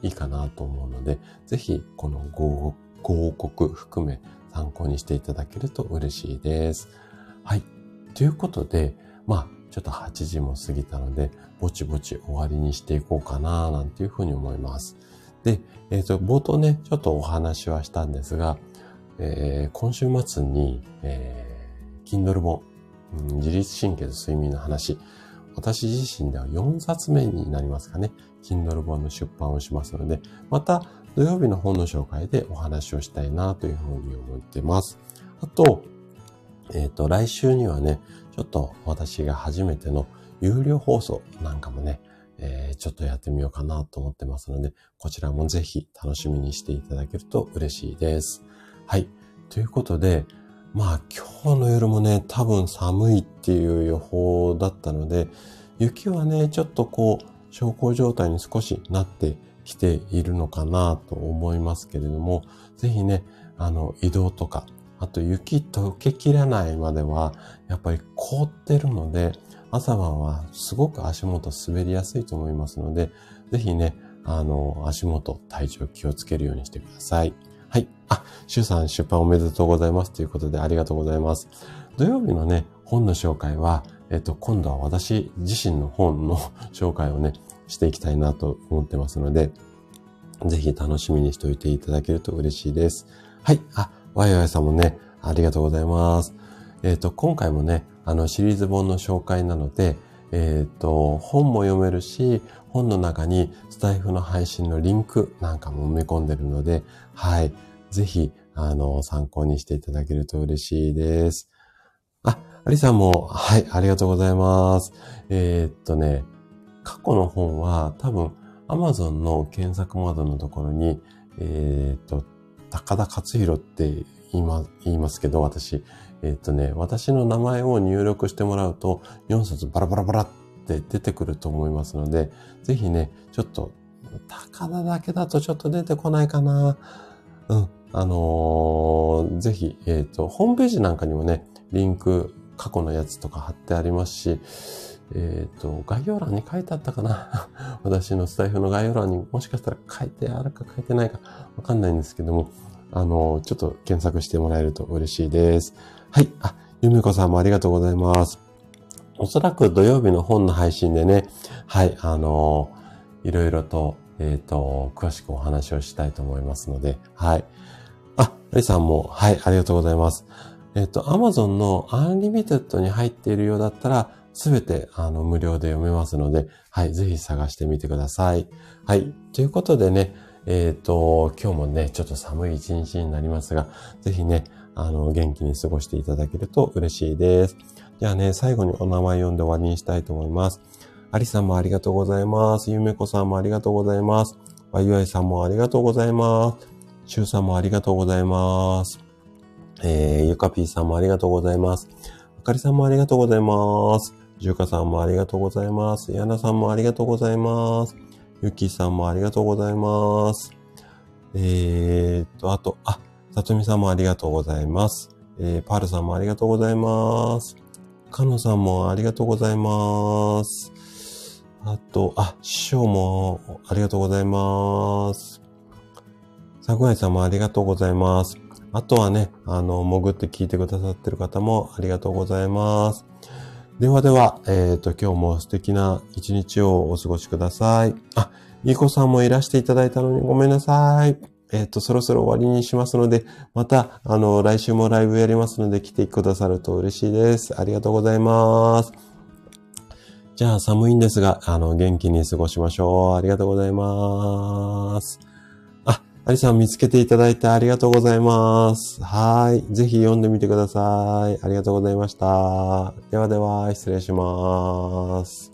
いいかなと思うので、ぜひこの合谷含め参考にしていただけると嬉しいです。はい。ということで、まあ、ちょっとはちじも過ぎたので、ぼちぼち終わりにしていこうかななんていうふうに思います。で、えっと、冒頭ね、ちょっとお話はしたんですが、えー、今週末に、えーKindle 本、うん、自律神経と睡眠の話、私自身ではよんさつめになりますかね、Kindle 本の出版をしますので、また土曜日の本の紹介でお話をしたいなというふうに思っています。あと、えっと、来週にはね、ちょっと私が初めての有料放送なんかもね、えー、ちょっとやってみようかなと思ってますので、こちらもぜひ楽しみにしていただけると嬉しいです。はい。ということで、まあ今日の夜もね、多分寒いっていう予報だったので、雪はね、ちょっとこう、小康状態に少しなってきているのかなと思いますけれども、ぜひね、あの、移動とか、あと雪溶けきらないまでは、やっぱり凍ってるので、朝晩はすごく足元滑りやすいと思いますので、ぜひね、あの、足元、体調気をつけるようにしてください。はい。あ、シュウさん出版おめでとうございますということでありがとうございます。土曜日のね、本の紹介は、えっと、今度は私自身の本の紹介をね、していきたいなと思ってますので、ぜひ楽しみにしておいていただけると嬉しいです。はい。あ、ワイワイさんもね、ありがとうございます。えっと、今回もね、あの、シリーズ本の紹介なので、えっと、本も読めるし、本の中にスタイフの配信のリンクなんかも埋め込んでるので、はい。ぜひ、あの、参考にしていただけると嬉しいです。あ、アリさんも、はい、ありがとうございます。えー、っとね、過去の本は多分 Amazon の検索窓のところに、えー、っと、高田勝弘って言いま、言いますけど、私、えー、っとね、私の名前を入力してもらうとよんさつバラバラバラって出てくると思いますので、ぜひね、ちょっと、高田だけだとちょっと出てこないかな。うん。あのー、ぜひ、えっと、ホームページなんかにもね、リンク、過去のやつとか貼ってありますし、えっと、概要欄に書いてあったかな。私のスタイフの概要欄にもしかしたら書いてあるか書いてないかわかんないんですけども、あのー、ちょっと検索してもらえると嬉しいです。はい。あ、ゆめこさんもありがとうございます。おそらく土曜日の本の配信でね、はい、あのー、いろいろと、えっと、詳しくお話をしたいと思いますので、はい。あ、アリさんも、はい、ありがとうございます。えっと、Amazon のアンリミテッドに入っているようだったら、すべて、あの、無料で読めますので、はい、ぜひ探してみてください。はい、ということでね、えっと、今日もね、ちょっと寒い一日になりますが、ぜひね、あの、元気に過ごしていただけると嬉しいです。じゃあね、最後にお名前読んで終わりにしたいと思います。アリさんもありがとうございます。ゆめこさんもありがとうございます。わゆあいさんもありがとうございます。しゅうさんもありがとうございます。えー、ゆかぴーさんもありがとうございます。あかりさんもありがとうございます。じゅうかさんもありがとうございます。やなさんもありがとうございます。ゆきさんもありがとうございます。えーっと、あと、あ、さとみさんもありがとうございます。えー、パールさんもありがとうございます。かのさんもありがとうございます。あと、あ、師匠もありがとうございます。さぐあいさんもありがとうございます。あとはね、あの、潜って聞いてくださってる方もありがとうございます。ではでは、えっと、今日も素敵な一日をお過ごしください。あ、いい子さんもいらしていただいたのにごめんなさい。えっと、そろそろ終わりにしますので、また、あの、来週もライブやりますので来てくださると嬉しいです。ありがとうございます。じゃあ寒いんですが、あの、元気に過ごしましょう。ありがとうございます。あ、アリさん見つけていただいてありがとうございます。はい。ぜひ読んでみてください。ありがとうございました。ではでは、失礼します。